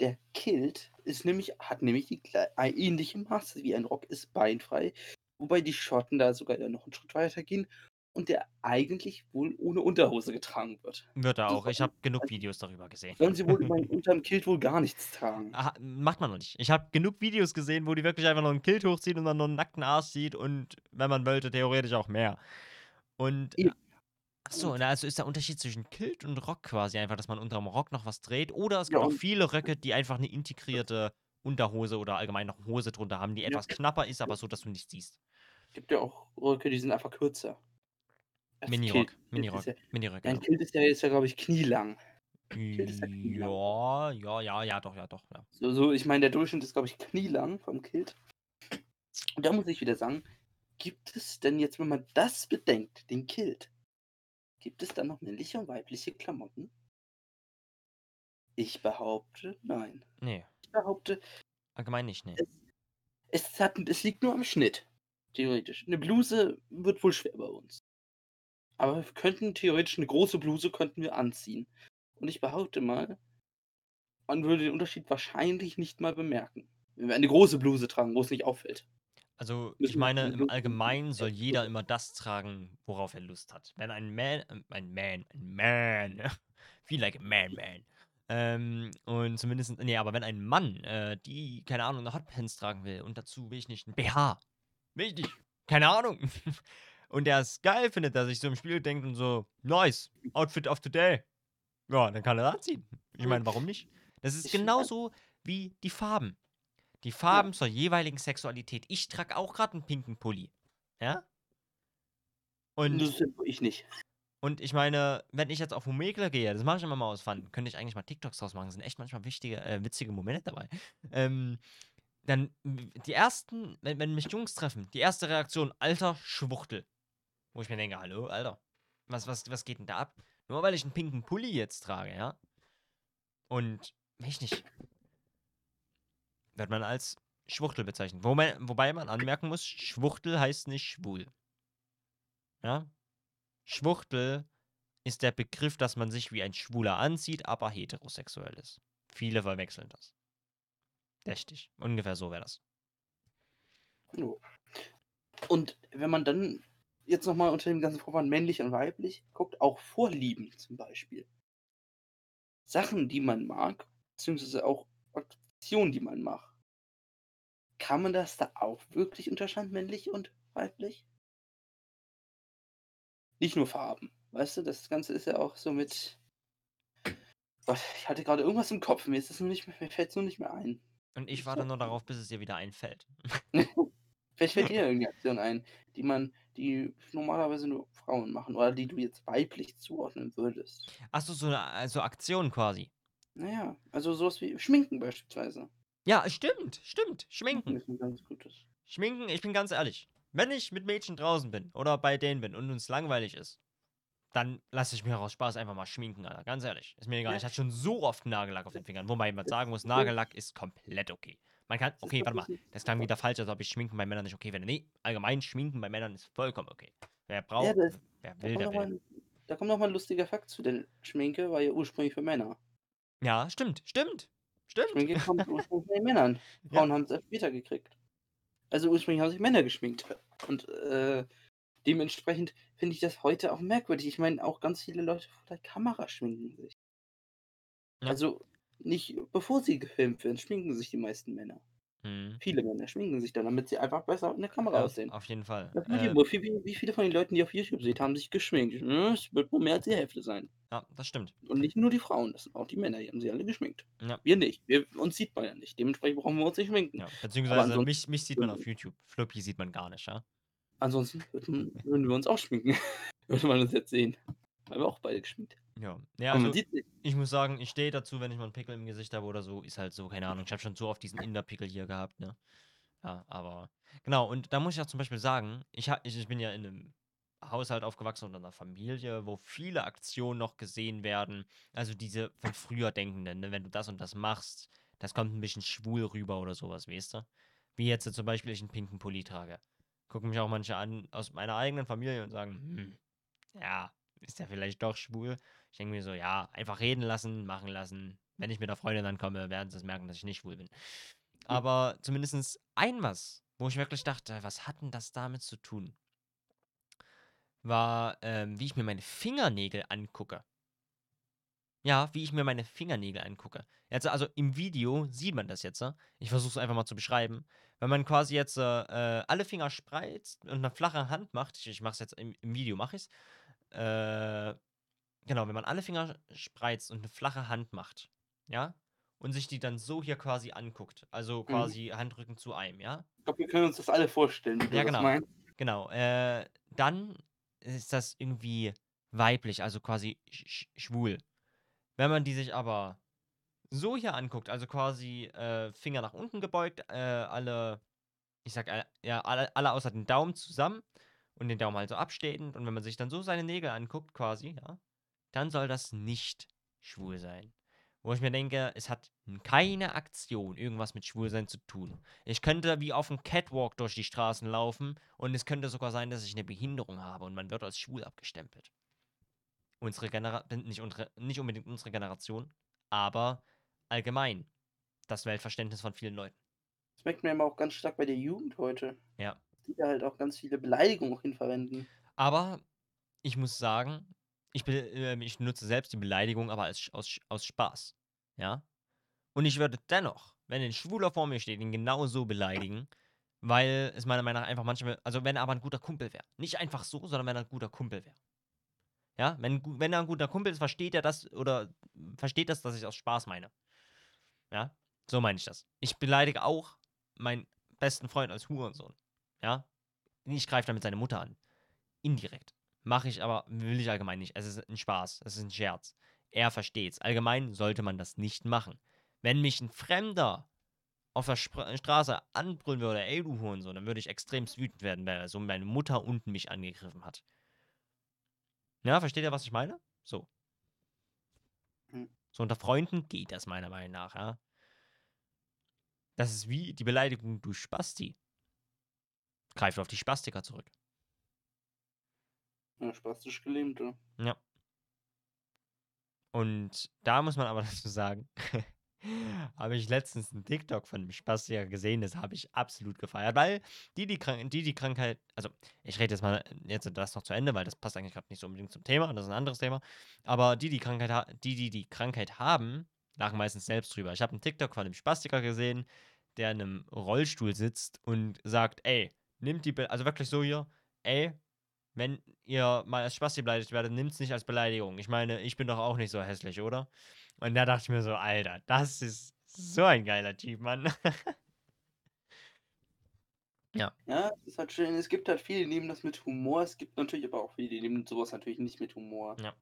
Der Kilt hat nämlich die ähnliche Maße wie ein Rock, ist beinfrei, wobei die Schotten da sogar noch einen Schritt weiter gehen und der eigentlich wohl ohne Unterhose getragen wird. Wird er auch. Ich habe genug Videos darüber gesehen. Sollen sie wohl unter dem Kilt wohl gar nichts tragen? Aha, macht man noch nicht. Ich habe genug Videos gesehen, wo die wirklich einfach noch einen Kilt hochziehen und dann noch einen nackten Arsch sieht und, wenn man wollte, theoretisch auch mehr. Und... Achso, also ist der Unterschied zwischen Kilt und Rock quasi einfach, dass man unter dem Rock noch was dreht. Oder es gibt auch viele Röcke, die einfach eine integrierte Unterhose oder allgemein noch Hose drunter haben, die etwas knapper ist, aber so, dass du nichts siehst. Es gibt ja auch Röcke, die sind einfach kürzer. Mini-Rock. Ein Kilt ist ja, glaube ich, knielang. Ja, doch. So, ich meine, der Durchschnitt ist, glaube ich, knielang vom Kilt. Und da muss ich wieder sagen, gibt es denn jetzt, wenn man das bedenkt, den Kilt, gibt es da noch männliche und weibliche Klamotten? Ich behaupte, nein. Nee. Ich behaupte... Allgemein nicht, nee. Es liegt nur am Schnitt, theoretisch. Eine Bluse wird wohl schwer bei uns. Aber wir könnten theoretisch eine große Bluse könnten wir anziehen. Und ich behaupte mal, man würde den Unterschied wahrscheinlich nicht mal bemerken. Wenn wir eine große Bluse tragen, wo es nicht auffällt. Also ich meine, im Allgemeinen soll jeder immer das tragen, worauf er Lust hat. Wenn ein Man, feel like a man. Und zumindest, aber wenn ein Mann, keine Ahnung, eine Hotpants tragen will und dazu will ich nicht ein BH. Will ich nicht, keine Ahnung. Und der es geil findet, dass ich so im Spiel denkt und so, nice, Outfit of the Day. Ja, dann kann er das anziehen. Ich meine, warum nicht? Das ist genauso wie die Farben. Die Farben zur jeweiligen Sexualität. Ich trage auch gerade einen pinken Pulli. Ja? Und das finde ich nicht. Und ich meine, wenn ich jetzt auf Humegler gehe, das mache ich immer mal aus Fun, könnte ich eigentlich mal TikToks draus machen, sind echt manchmal witzige Momente dabei. Dann die ersten, wenn mich Jungs treffen, die erste Reaktion, alter Schwuchtel. Wo ich mir denke, hallo, Alter, was geht denn da ab? Nur weil ich einen pinken Pulli jetzt trage, ja? Und, weiß ich nicht, wird man als Schwuchtel bezeichnet. Wobei man anmerken muss, Schwuchtel heißt nicht schwul. Ja? Schwuchtel ist der Begriff, dass man sich wie ein Schwuler anzieht, aber heterosexuell ist. Viele verwechseln das. Richtig. Ungefähr so wäre das. Und wenn man dann jetzt nochmal unter dem ganzen Vorwand männlich und weiblich guckt, auch Vorlieben zum Beispiel. Sachen, die man mag, beziehungsweise auch Aktionen, die man macht. Kann man das da auch wirklich unterscheiden, männlich und weiblich? Nicht nur Farben. Weißt du, das Ganze ist ja auch so mit... Gott, ich hatte gerade irgendwas im Kopf. Mir fällt es nur nicht mehr ein. Und ich warte nur darauf, bis es dir wieder einfällt. Vielleicht fällt dir irgendeine Aktion ein, die normalerweise nur Frauen machen oder die du jetzt weiblich zuordnen würdest. Achso, so eine Aktion quasi. Naja, also sowas wie Schminken beispielsweise. Ja, stimmt. Schminken ist ein ganz gutes. Schminken, ich bin ganz ehrlich. Wenn ich mit Mädchen draußen bin oder bei denen bin und uns langweilig ist, dann lasse ich mir aus Spaß einfach mal schminken, Alter. Ganz ehrlich. Ist mir egal. Ja. Ich hatte schon so oft Nagellack auf den Fingern. Wobei man sagen muss, Nagellack ist komplett okay. Man kann, okay, warte mal. Das klang wieder falsch, als ob ich Schminken bei Männern nicht okay finde. Nee, allgemein Schminken bei Männern ist vollkommen okay. Wer will, der will. Da kommt nochmal ein lustiger Fakt zu, denn Schminke war ja ursprünglich für Männer. Ja, stimmt. Schminke kommt ursprünglich von den Männern. Frauen haben es erst später gekriegt. Also ursprünglich haben sich Männer geschminkt. Und, dementsprechend finde ich das heute auch merkwürdig. Ich meine, auch ganz viele Leute vor der Kamera schminken sich. Ja. Also nicht bevor sie gefilmt werden, schminken sich die meisten Männer. Hm. Viele Männer schminken sich dann, damit sie einfach besser in der Kamera aussehen. Auf jeden Fall. Wie viele von den Leuten, die auf YouTube sind, haben sich geschminkt? Es wird wohl mehr als die Hälfte sein. Ja, das stimmt. Und nicht nur die Frauen, das sind auch die Männer, die haben sich alle geschminkt. Ja. Wir nicht. Uns sieht man ja nicht. Dementsprechend brauchen wir uns nicht schminken. Ja, beziehungsweise mich sieht man auf YouTube. Fluppi sieht man gar nicht, ja? Ansonsten würden wir uns auch schminken. Würde man uns jetzt sehen. Weil wir auch beide geschminkt. Ja also, man sieht's nicht. Ich muss sagen, ich stehe dazu, wenn ich mal einen Pickel im Gesicht habe oder so, ist halt so, keine Ahnung. Ich habe schon so oft diesen Inder-Pickel hier gehabt, ne? Ja, aber... Genau, und da muss ich auch zum Beispiel sagen, ich bin ja in einem Haushalt aufgewachsen und in einer Familie, wo viele Aktionen noch gesehen werden. Also diese von früher Denkenden, ne? Wenn du das und das machst, das kommt ein bisschen schwul rüber oder sowas, weißt du? Wie jetzt zum Beispiel ich einen pinken Pulli trage. Gucken mich auch manche an aus meiner eigenen Familie und sagen, ja, ist der vielleicht doch schwul? Ich denke mir so, ja, einfach reden lassen, machen lassen. Wenn ich mit der Freundin ankomme, werden sie es merken, dass ich nicht schwul bin. Aber zumindest ein was, wo ich wirklich dachte, was hat denn das damit zu tun? War, wie ich mir meine Fingernägel angucke. Ja, wie ich mir meine Fingernägel angucke. Jetzt, also im Video sieht man das jetzt. Ich versuche es einfach mal zu beschreiben. Wenn man quasi jetzt alle Finger spreizt und eine flache Hand macht, ich mache es jetzt im Video, genau, wenn man alle Finger spreizt und eine flache Hand macht, ja, und sich die dann so hier quasi anguckt, also quasi Handrücken zu einem, ja. Ich glaube, wir können uns das alle vorstellen, wie du das meinst. Genau, dann ist das irgendwie weiblich, also quasi schwul. Wenn man die sich aber so hier anguckt, also quasi Finger nach unten gebeugt, alle außer den Daumen zusammen und den Daumen halt so abstehend und wenn man sich dann so seine Nägel anguckt quasi, ja, dann soll das nicht schwul sein. Wo ich mir denke, es hat keine Aktion irgendwas mit Schwulsein zu tun. Ich könnte wie auf dem Catwalk durch die Straßen laufen und es könnte sogar sein, dass ich eine Behinderung habe und man wird als schwul abgestempelt. Nicht unbedingt unsere Generation, aber allgemein das Weltverständnis von vielen Leuten. Das merkt man ja immer auch ganz stark bei der Jugend heute. Ja. Die da halt auch ganz viele Beleidigungen hinverwenden. Aber ich muss sagen, ich nutze selbst die Beleidigung, aber aus Spaß. Ja? Und ich würde dennoch, wenn ein Schwuler vor mir steht, ihn genauso beleidigen, weil es meiner Meinung nach einfach manchmal, also wenn er aber ein guter Kumpel wäre. Nicht einfach so, sondern wenn er ein guter Kumpel wäre. Ja? Wenn er ein guter Kumpel ist, versteht er das oder versteht das, dass ich aus Spaß meine. Ja? So meine ich das. Ich beleidige auch meinen besten Freund als Hurensohn. Ja? Ich greife damit seine Mutter an. Indirekt. Mache ich aber, will ich allgemein nicht. Es ist ein Spaß, es ist ein Scherz. Er versteht's. Allgemein sollte man das nicht machen. Wenn mich ein Fremder auf der Straße anbrüllen würde, ey du Hurensohn, dann würde ich extremst wütend werden, weil er so meine Mutter unten mich angegriffen hat. Ja, versteht ihr, was ich meine? So. So unter Freunden geht das meiner Meinung nach, ja. Das ist wie die Beleidigung, du Spasti. Greift auf die Spastiker zurück. Ja, spastisch Gelähmte. Ja. Und da muss man aber dazu sagen, habe ich letztens einen TikTok von einem Spastiker gesehen, das habe ich absolut gefeiert, weil die Krankheit, also ich rede jetzt das noch zu Ende, weil das passt eigentlich gerade nicht so unbedingt zum Thema, das ist ein anderes Thema, aber die Krankheit haben, lachen meistens selbst drüber. Ich habe einen TikTok von einem Spastiker gesehen, der in einem Rollstuhl sitzt und sagt, ey, nimmt die, also wirklich so hier, ey, wenn ihr mal als Spasti beleidigt werdet, nimmt es nicht als Beleidigung. Ich meine, ich bin doch auch nicht so hässlich, oder? Und da dachte ich mir so, Alter, das ist so ein geiler Typ, Mann. Ja. Ja, es ist halt schön. Es gibt halt viele, die nehmen das mit Humor. Es gibt natürlich aber auch viele, die nehmen sowas natürlich nicht mit Humor. Ja.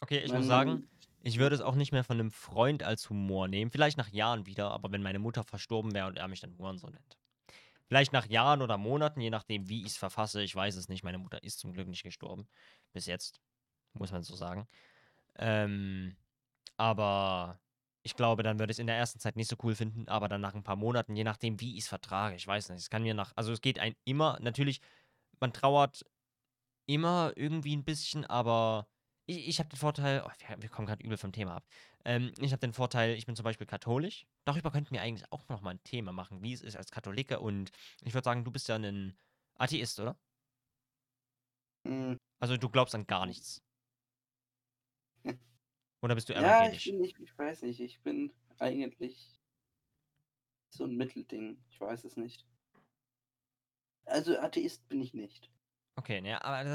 Okay, ich muss sagen, ich würde es auch nicht mehr von einem Freund als Humor nehmen. Vielleicht nach Jahren wieder, aber wenn meine Mutter verstorben wäre und er mich dann Hurensohn nennt. Vielleicht nach Jahren oder Monaten, je nachdem, wie ich es verfasse. Ich weiß es nicht. Meine Mutter ist zum Glück nicht gestorben. Bis jetzt, muss man so sagen. Aber ich glaube, dann würde ich es in der ersten Zeit nicht so cool finden. Aber dann nach ein paar Monaten, je nachdem, wie ich es vertrage. Ich weiß nicht. Es kann mir nach... Also es geht einem immer... Natürlich, man trauert immer irgendwie ein bisschen, aber... Ich habe den Vorteil... Oh, wir kommen gerade übel vom Thema ab. Ich habe den Vorteil, ich bin zum Beispiel katholisch. Darüber könnten wir eigentlich auch nochmal ein Thema machen, wie es ist als Katholiker. Und ich würde sagen, du bist ja ein Atheist, oder? Mhm. Also du glaubst an gar nichts. Oder bist du evangelisch? Ja, ich weiß nicht. Ich bin eigentlich so ein Mittelding. Ich weiß es nicht. Also Atheist bin ich nicht. Okay, ja, aber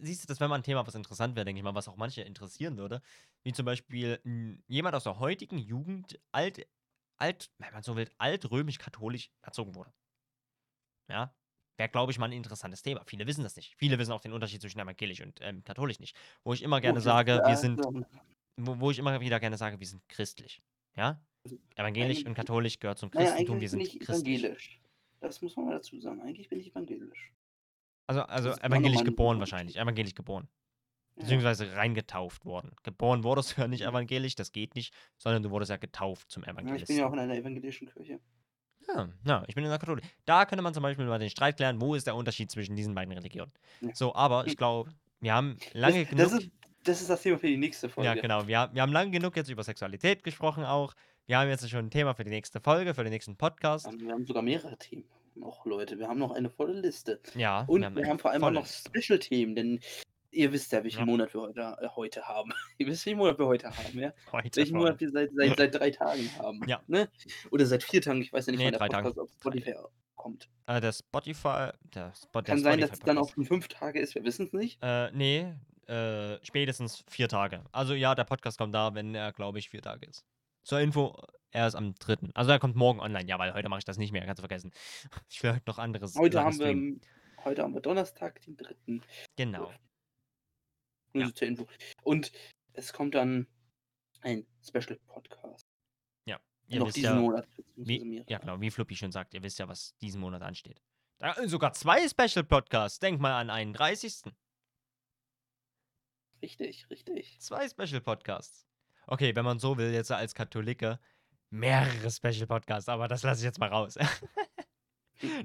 siehst du, das wäre mal ein Thema, was interessant wäre, denke ich mal, was auch manche interessieren würde. Wie zum Beispiel jemand aus der heutigen Jugend, wenn man so will, altrömisch-katholisch erzogen wurde. Ja, wäre, glaube ich, mal ein interessantes Thema. Viele wissen das nicht. Viele wissen auch den Unterschied zwischen evangelisch und katholisch nicht. Wo ich immer gerne sage, wir sind christlich. Ja, evangelisch und katholisch gehört zum Christentum, wir sind christlich. Das muss man mal dazu sagen. Eigentlich bin ich evangelisch. Also evangelisch geboren wahrscheinlich, evangelisch geboren. Ja. Beziehungsweise reingetauft worden. Geboren wurdest du ja nicht evangelisch, das geht nicht, sondern du wurdest ja getauft zum Evangelisten. Ja, ich bin ja auch in einer evangelischen Kirche. Ja, ich bin in einer katholischen. Da könnte man zum Beispiel mal den Streit klären, wo ist der Unterschied zwischen diesen beiden Religionen. Ja. So, aber ich glaube, wir haben lange genug... Das ist das Thema für die nächste Folge. Ja, genau. Wir haben lange genug jetzt über Sexualität gesprochen auch. Wir haben jetzt schon ein Thema für die nächste Folge, für den nächsten Podcast. Wir haben sogar mehrere Themen. Och Leute, wir haben noch eine volle Liste. Ja. Und wir haben vor allem auch noch Special-Themen, denn ihr wisst ja, welchen Monat wir heute haben. Ihr wisst, welchen Monat wir heute haben, ja? Welchen Monat wir seit 3 Tagen haben. Ja. Ne? Oder seit 4 Tagen, ich weiß ja nicht, wann der Podcast auf Spotify kommt. Kann sein, dass es dann auf 5 Tage ist, wir wissen es nicht. Spätestens 4 Tage. Also ja, der Podcast kommt da, wenn er, glaube ich, 4 Tage ist. Zur Info, er ist am 3. Also er kommt morgen online. Ja, weil heute mache ich das nicht mehr, kannst du vergessen. Ich will heute noch anderes. Heute haben wir Donnerstag, den 3. Genau. Nur so zur Info. Und es kommt dann ein Special-Podcast. Ja. Noch diesen Monat. Ja, genau. Wie Fluppi schon sagt, ihr wisst ja, was diesen Monat ansteht. Da, sogar 2 Special-Podcasts. Denk mal an einen 30. Richtig. 2 Special-Podcasts. okay, wenn man so will, jetzt als Katholiker, mehrere Special-Podcasts, aber das lasse ich jetzt mal raus.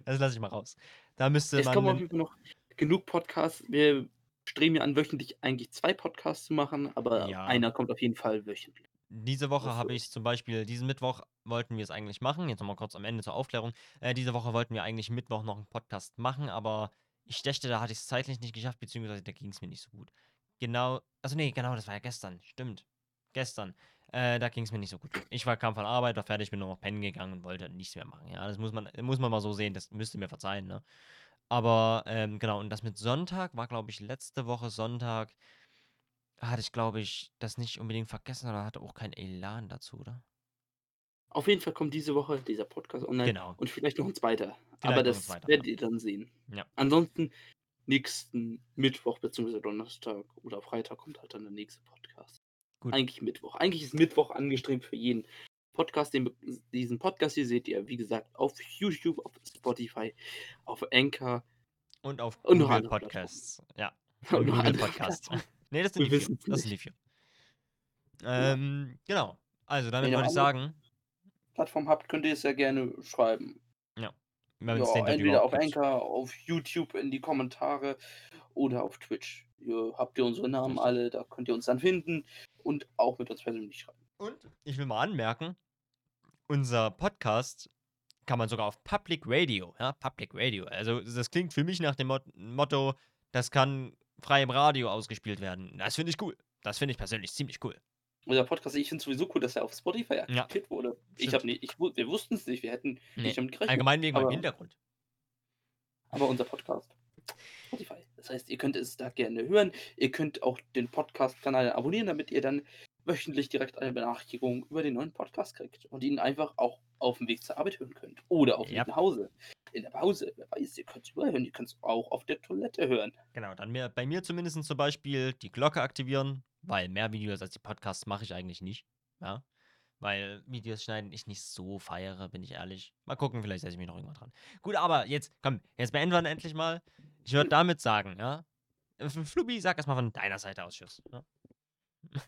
Das lasse ich mal raus. Da müsste man... Es kommen auf jeden Fall noch genug Podcasts. Wir streben ja an, wöchentlich eigentlich 2 Podcasts zu machen, aber ja, einer kommt auf jeden Fall wöchentlich. Diese Woche habe ich zum Beispiel, diesen Mittwoch wollten wir es eigentlich machen, jetzt nochmal kurz am Ende zur Aufklärung, diese Woche wollten wir eigentlich Mittwoch noch einen Podcast machen, aber ich dachte, da hatte ich es zeitlich nicht geschafft, beziehungsweise da ging es mir nicht so gut. Genau, das war ja gestern, stimmt. Gestern, da ging es mir nicht so gut. Ich kam von Arbeit, war fertig, bin nur noch pennen gegangen und wollte nichts mehr machen. Ja, das muss man mal so sehen, das müsst ihr mir verzeihen, ne? Aber, genau, und das mit Sonntag war, glaube ich, letzte Woche Sonntag, hatte ich, glaube ich, das nicht unbedingt vergessen oder hatte auch keinen Elan dazu, oder? Auf jeden Fall kommt diese Woche dieser Podcast online, genau, und vielleicht noch ein zweiter. Aber das werdet ihr dann sehen. Ja. Ansonsten nächsten Mittwoch bzw. Donnerstag oder Freitag kommt halt dann der nächste Podcast. Gut. Eigentlich Mittwoch. Eigentlich ist Mittwoch angestrebt für jeden Podcast. Diesen Podcast hier seht ihr, wie gesagt, auf YouTube, auf Spotify, auf Anchor und auf Google Podcasts. Ja, und Google Podcasts. Nee, das sind die 4. Das sind die 4. Genau. Also, damit würde ich sagen... Plattform habt, könnt ihr es ja gerne schreiben. Ja. Entweder auf Anchor, auf YouTube in die Kommentare oder auf Twitch. Ihr habt unsere Namen alle, da könnt ihr uns dann finden und auch mit uns persönlich schreiben. Und ich will mal anmerken, unser Podcast kann man sogar auf Public Radio, ja, Public Radio. Also das klingt für mich nach dem Motto, das kann frei im Radio ausgespielt werden. Das finde ich cool. Das finde ich persönlich ziemlich cool. Unser Podcast, ich finde es sowieso cool, dass er auf Spotify akzeptiert wurde. Wir wussten es nicht, wir hätten nicht damit gerechnet. Allgemein wegen meinem Hintergrund. Aber unser Podcast, Spotify. Das heißt, ihr könnt es da gerne hören. Ihr könnt auch den Podcast-Kanal abonnieren, damit ihr dann wöchentlich direkt eine Benachrichtigung über den neuen Podcast kriegt und ihn einfach auch auf dem Weg zur Arbeit hören könnt. Oder auf dem Weg nach Hause. In der Pause, wer weiß, ihr könnt es überhören, ihr könnt es auch auf der Toilette hören. Genau, dann bei mir zumindest zum Beispiel die Glocke aktivieren, weil mehr Videos als die Podcasts mache ich eigentlich nicht. Ja? Weil Videos schneiden ich nicht so feiere, bin ich ehrlich. Mal gucken, vielleicht setze ich mich noch irgendwann dran. Gut, aber jetzt beenden wir endlich mal. Ich würde damit sagen, ja. Fluppi, sag erstmal von deiner Seite aus Tschüss. Ja?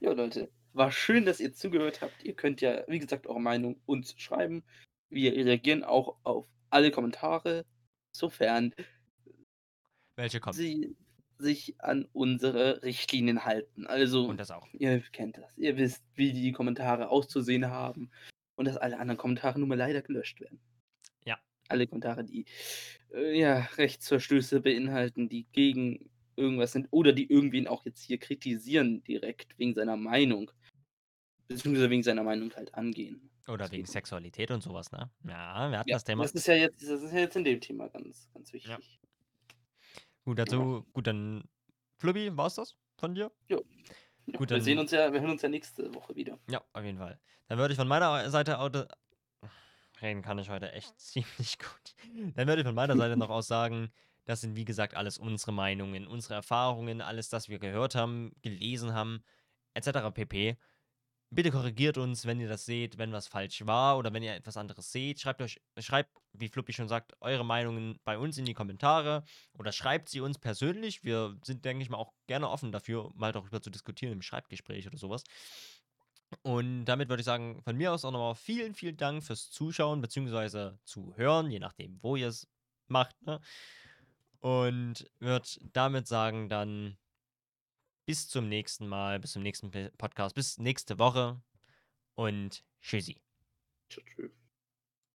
Ja, Leute, war schön, dass ihr zugehört habt. Ihr könnt ja, wie gesagt, eure Meinung uns schreiben. Wir reagieren auch auf alle Kommentare, sofern sie sich an unsere Richtlinien halten. Also, und das auch. Ihr kennt das. Ihr wisst, wie die Kommentare auszusehen haben und dass alle anderen Kommentare nun mal leider gelöscht werden. Ja. Alle Kommentare, die Rechtsverstöße beinhalten, die gegen irgendwas sind oder die irgendwen auch jetzt hier kritisieren direkt wegen seiner Meinung. Beziehungsweise wegen seiner Meinung halt angehen. Oder wegen Sexualität und sowas, ne? Ja, wir hatten das Thema. Das ist ja jetzt in dem Thema ganz, ganz wichtig. Ja. Gut, dann Fluppi, war's das von dir? Jo. Ja. Gut, dann wir hören uns ja nächste Woche wieder. Ja, auf jeden Fall. Dann würde ich von meiner Seite reden kann ich heute echt ziemlich gut. Dann würde ich von meiner Seite noch aussagen, das sind wie gesagt alles unsere Meinungen, unsere Erfahrungen, alles das wir gehört haben, gelesen haben, etc. pp. Bitte korrigiert uns, wenn ihr das seht, wenn was falsch war oder wenn ihr etwas anderes seht. Schreibt, wie Fluppi schon sagt, eure Meinungen bei uns in die Kommentare oder schreibt sie uns persönlich. Wir sind, denke ich mal, auch gerne offen dafür, mal darüber zu diskutieren im Schreibgespräch oder sowas. Und damit würde ich sagen, von mir aus auch nochmal vielen, vielen Dank fürs Zuschauen bzw. Zuhören, je nachdem, wo ihr es macht. Ne? Und würde damit sagen, dann... Bis zum nächsten Mal, bis zum nächsten Podcast, bis nächste Woche und tschüssi. Tschüss.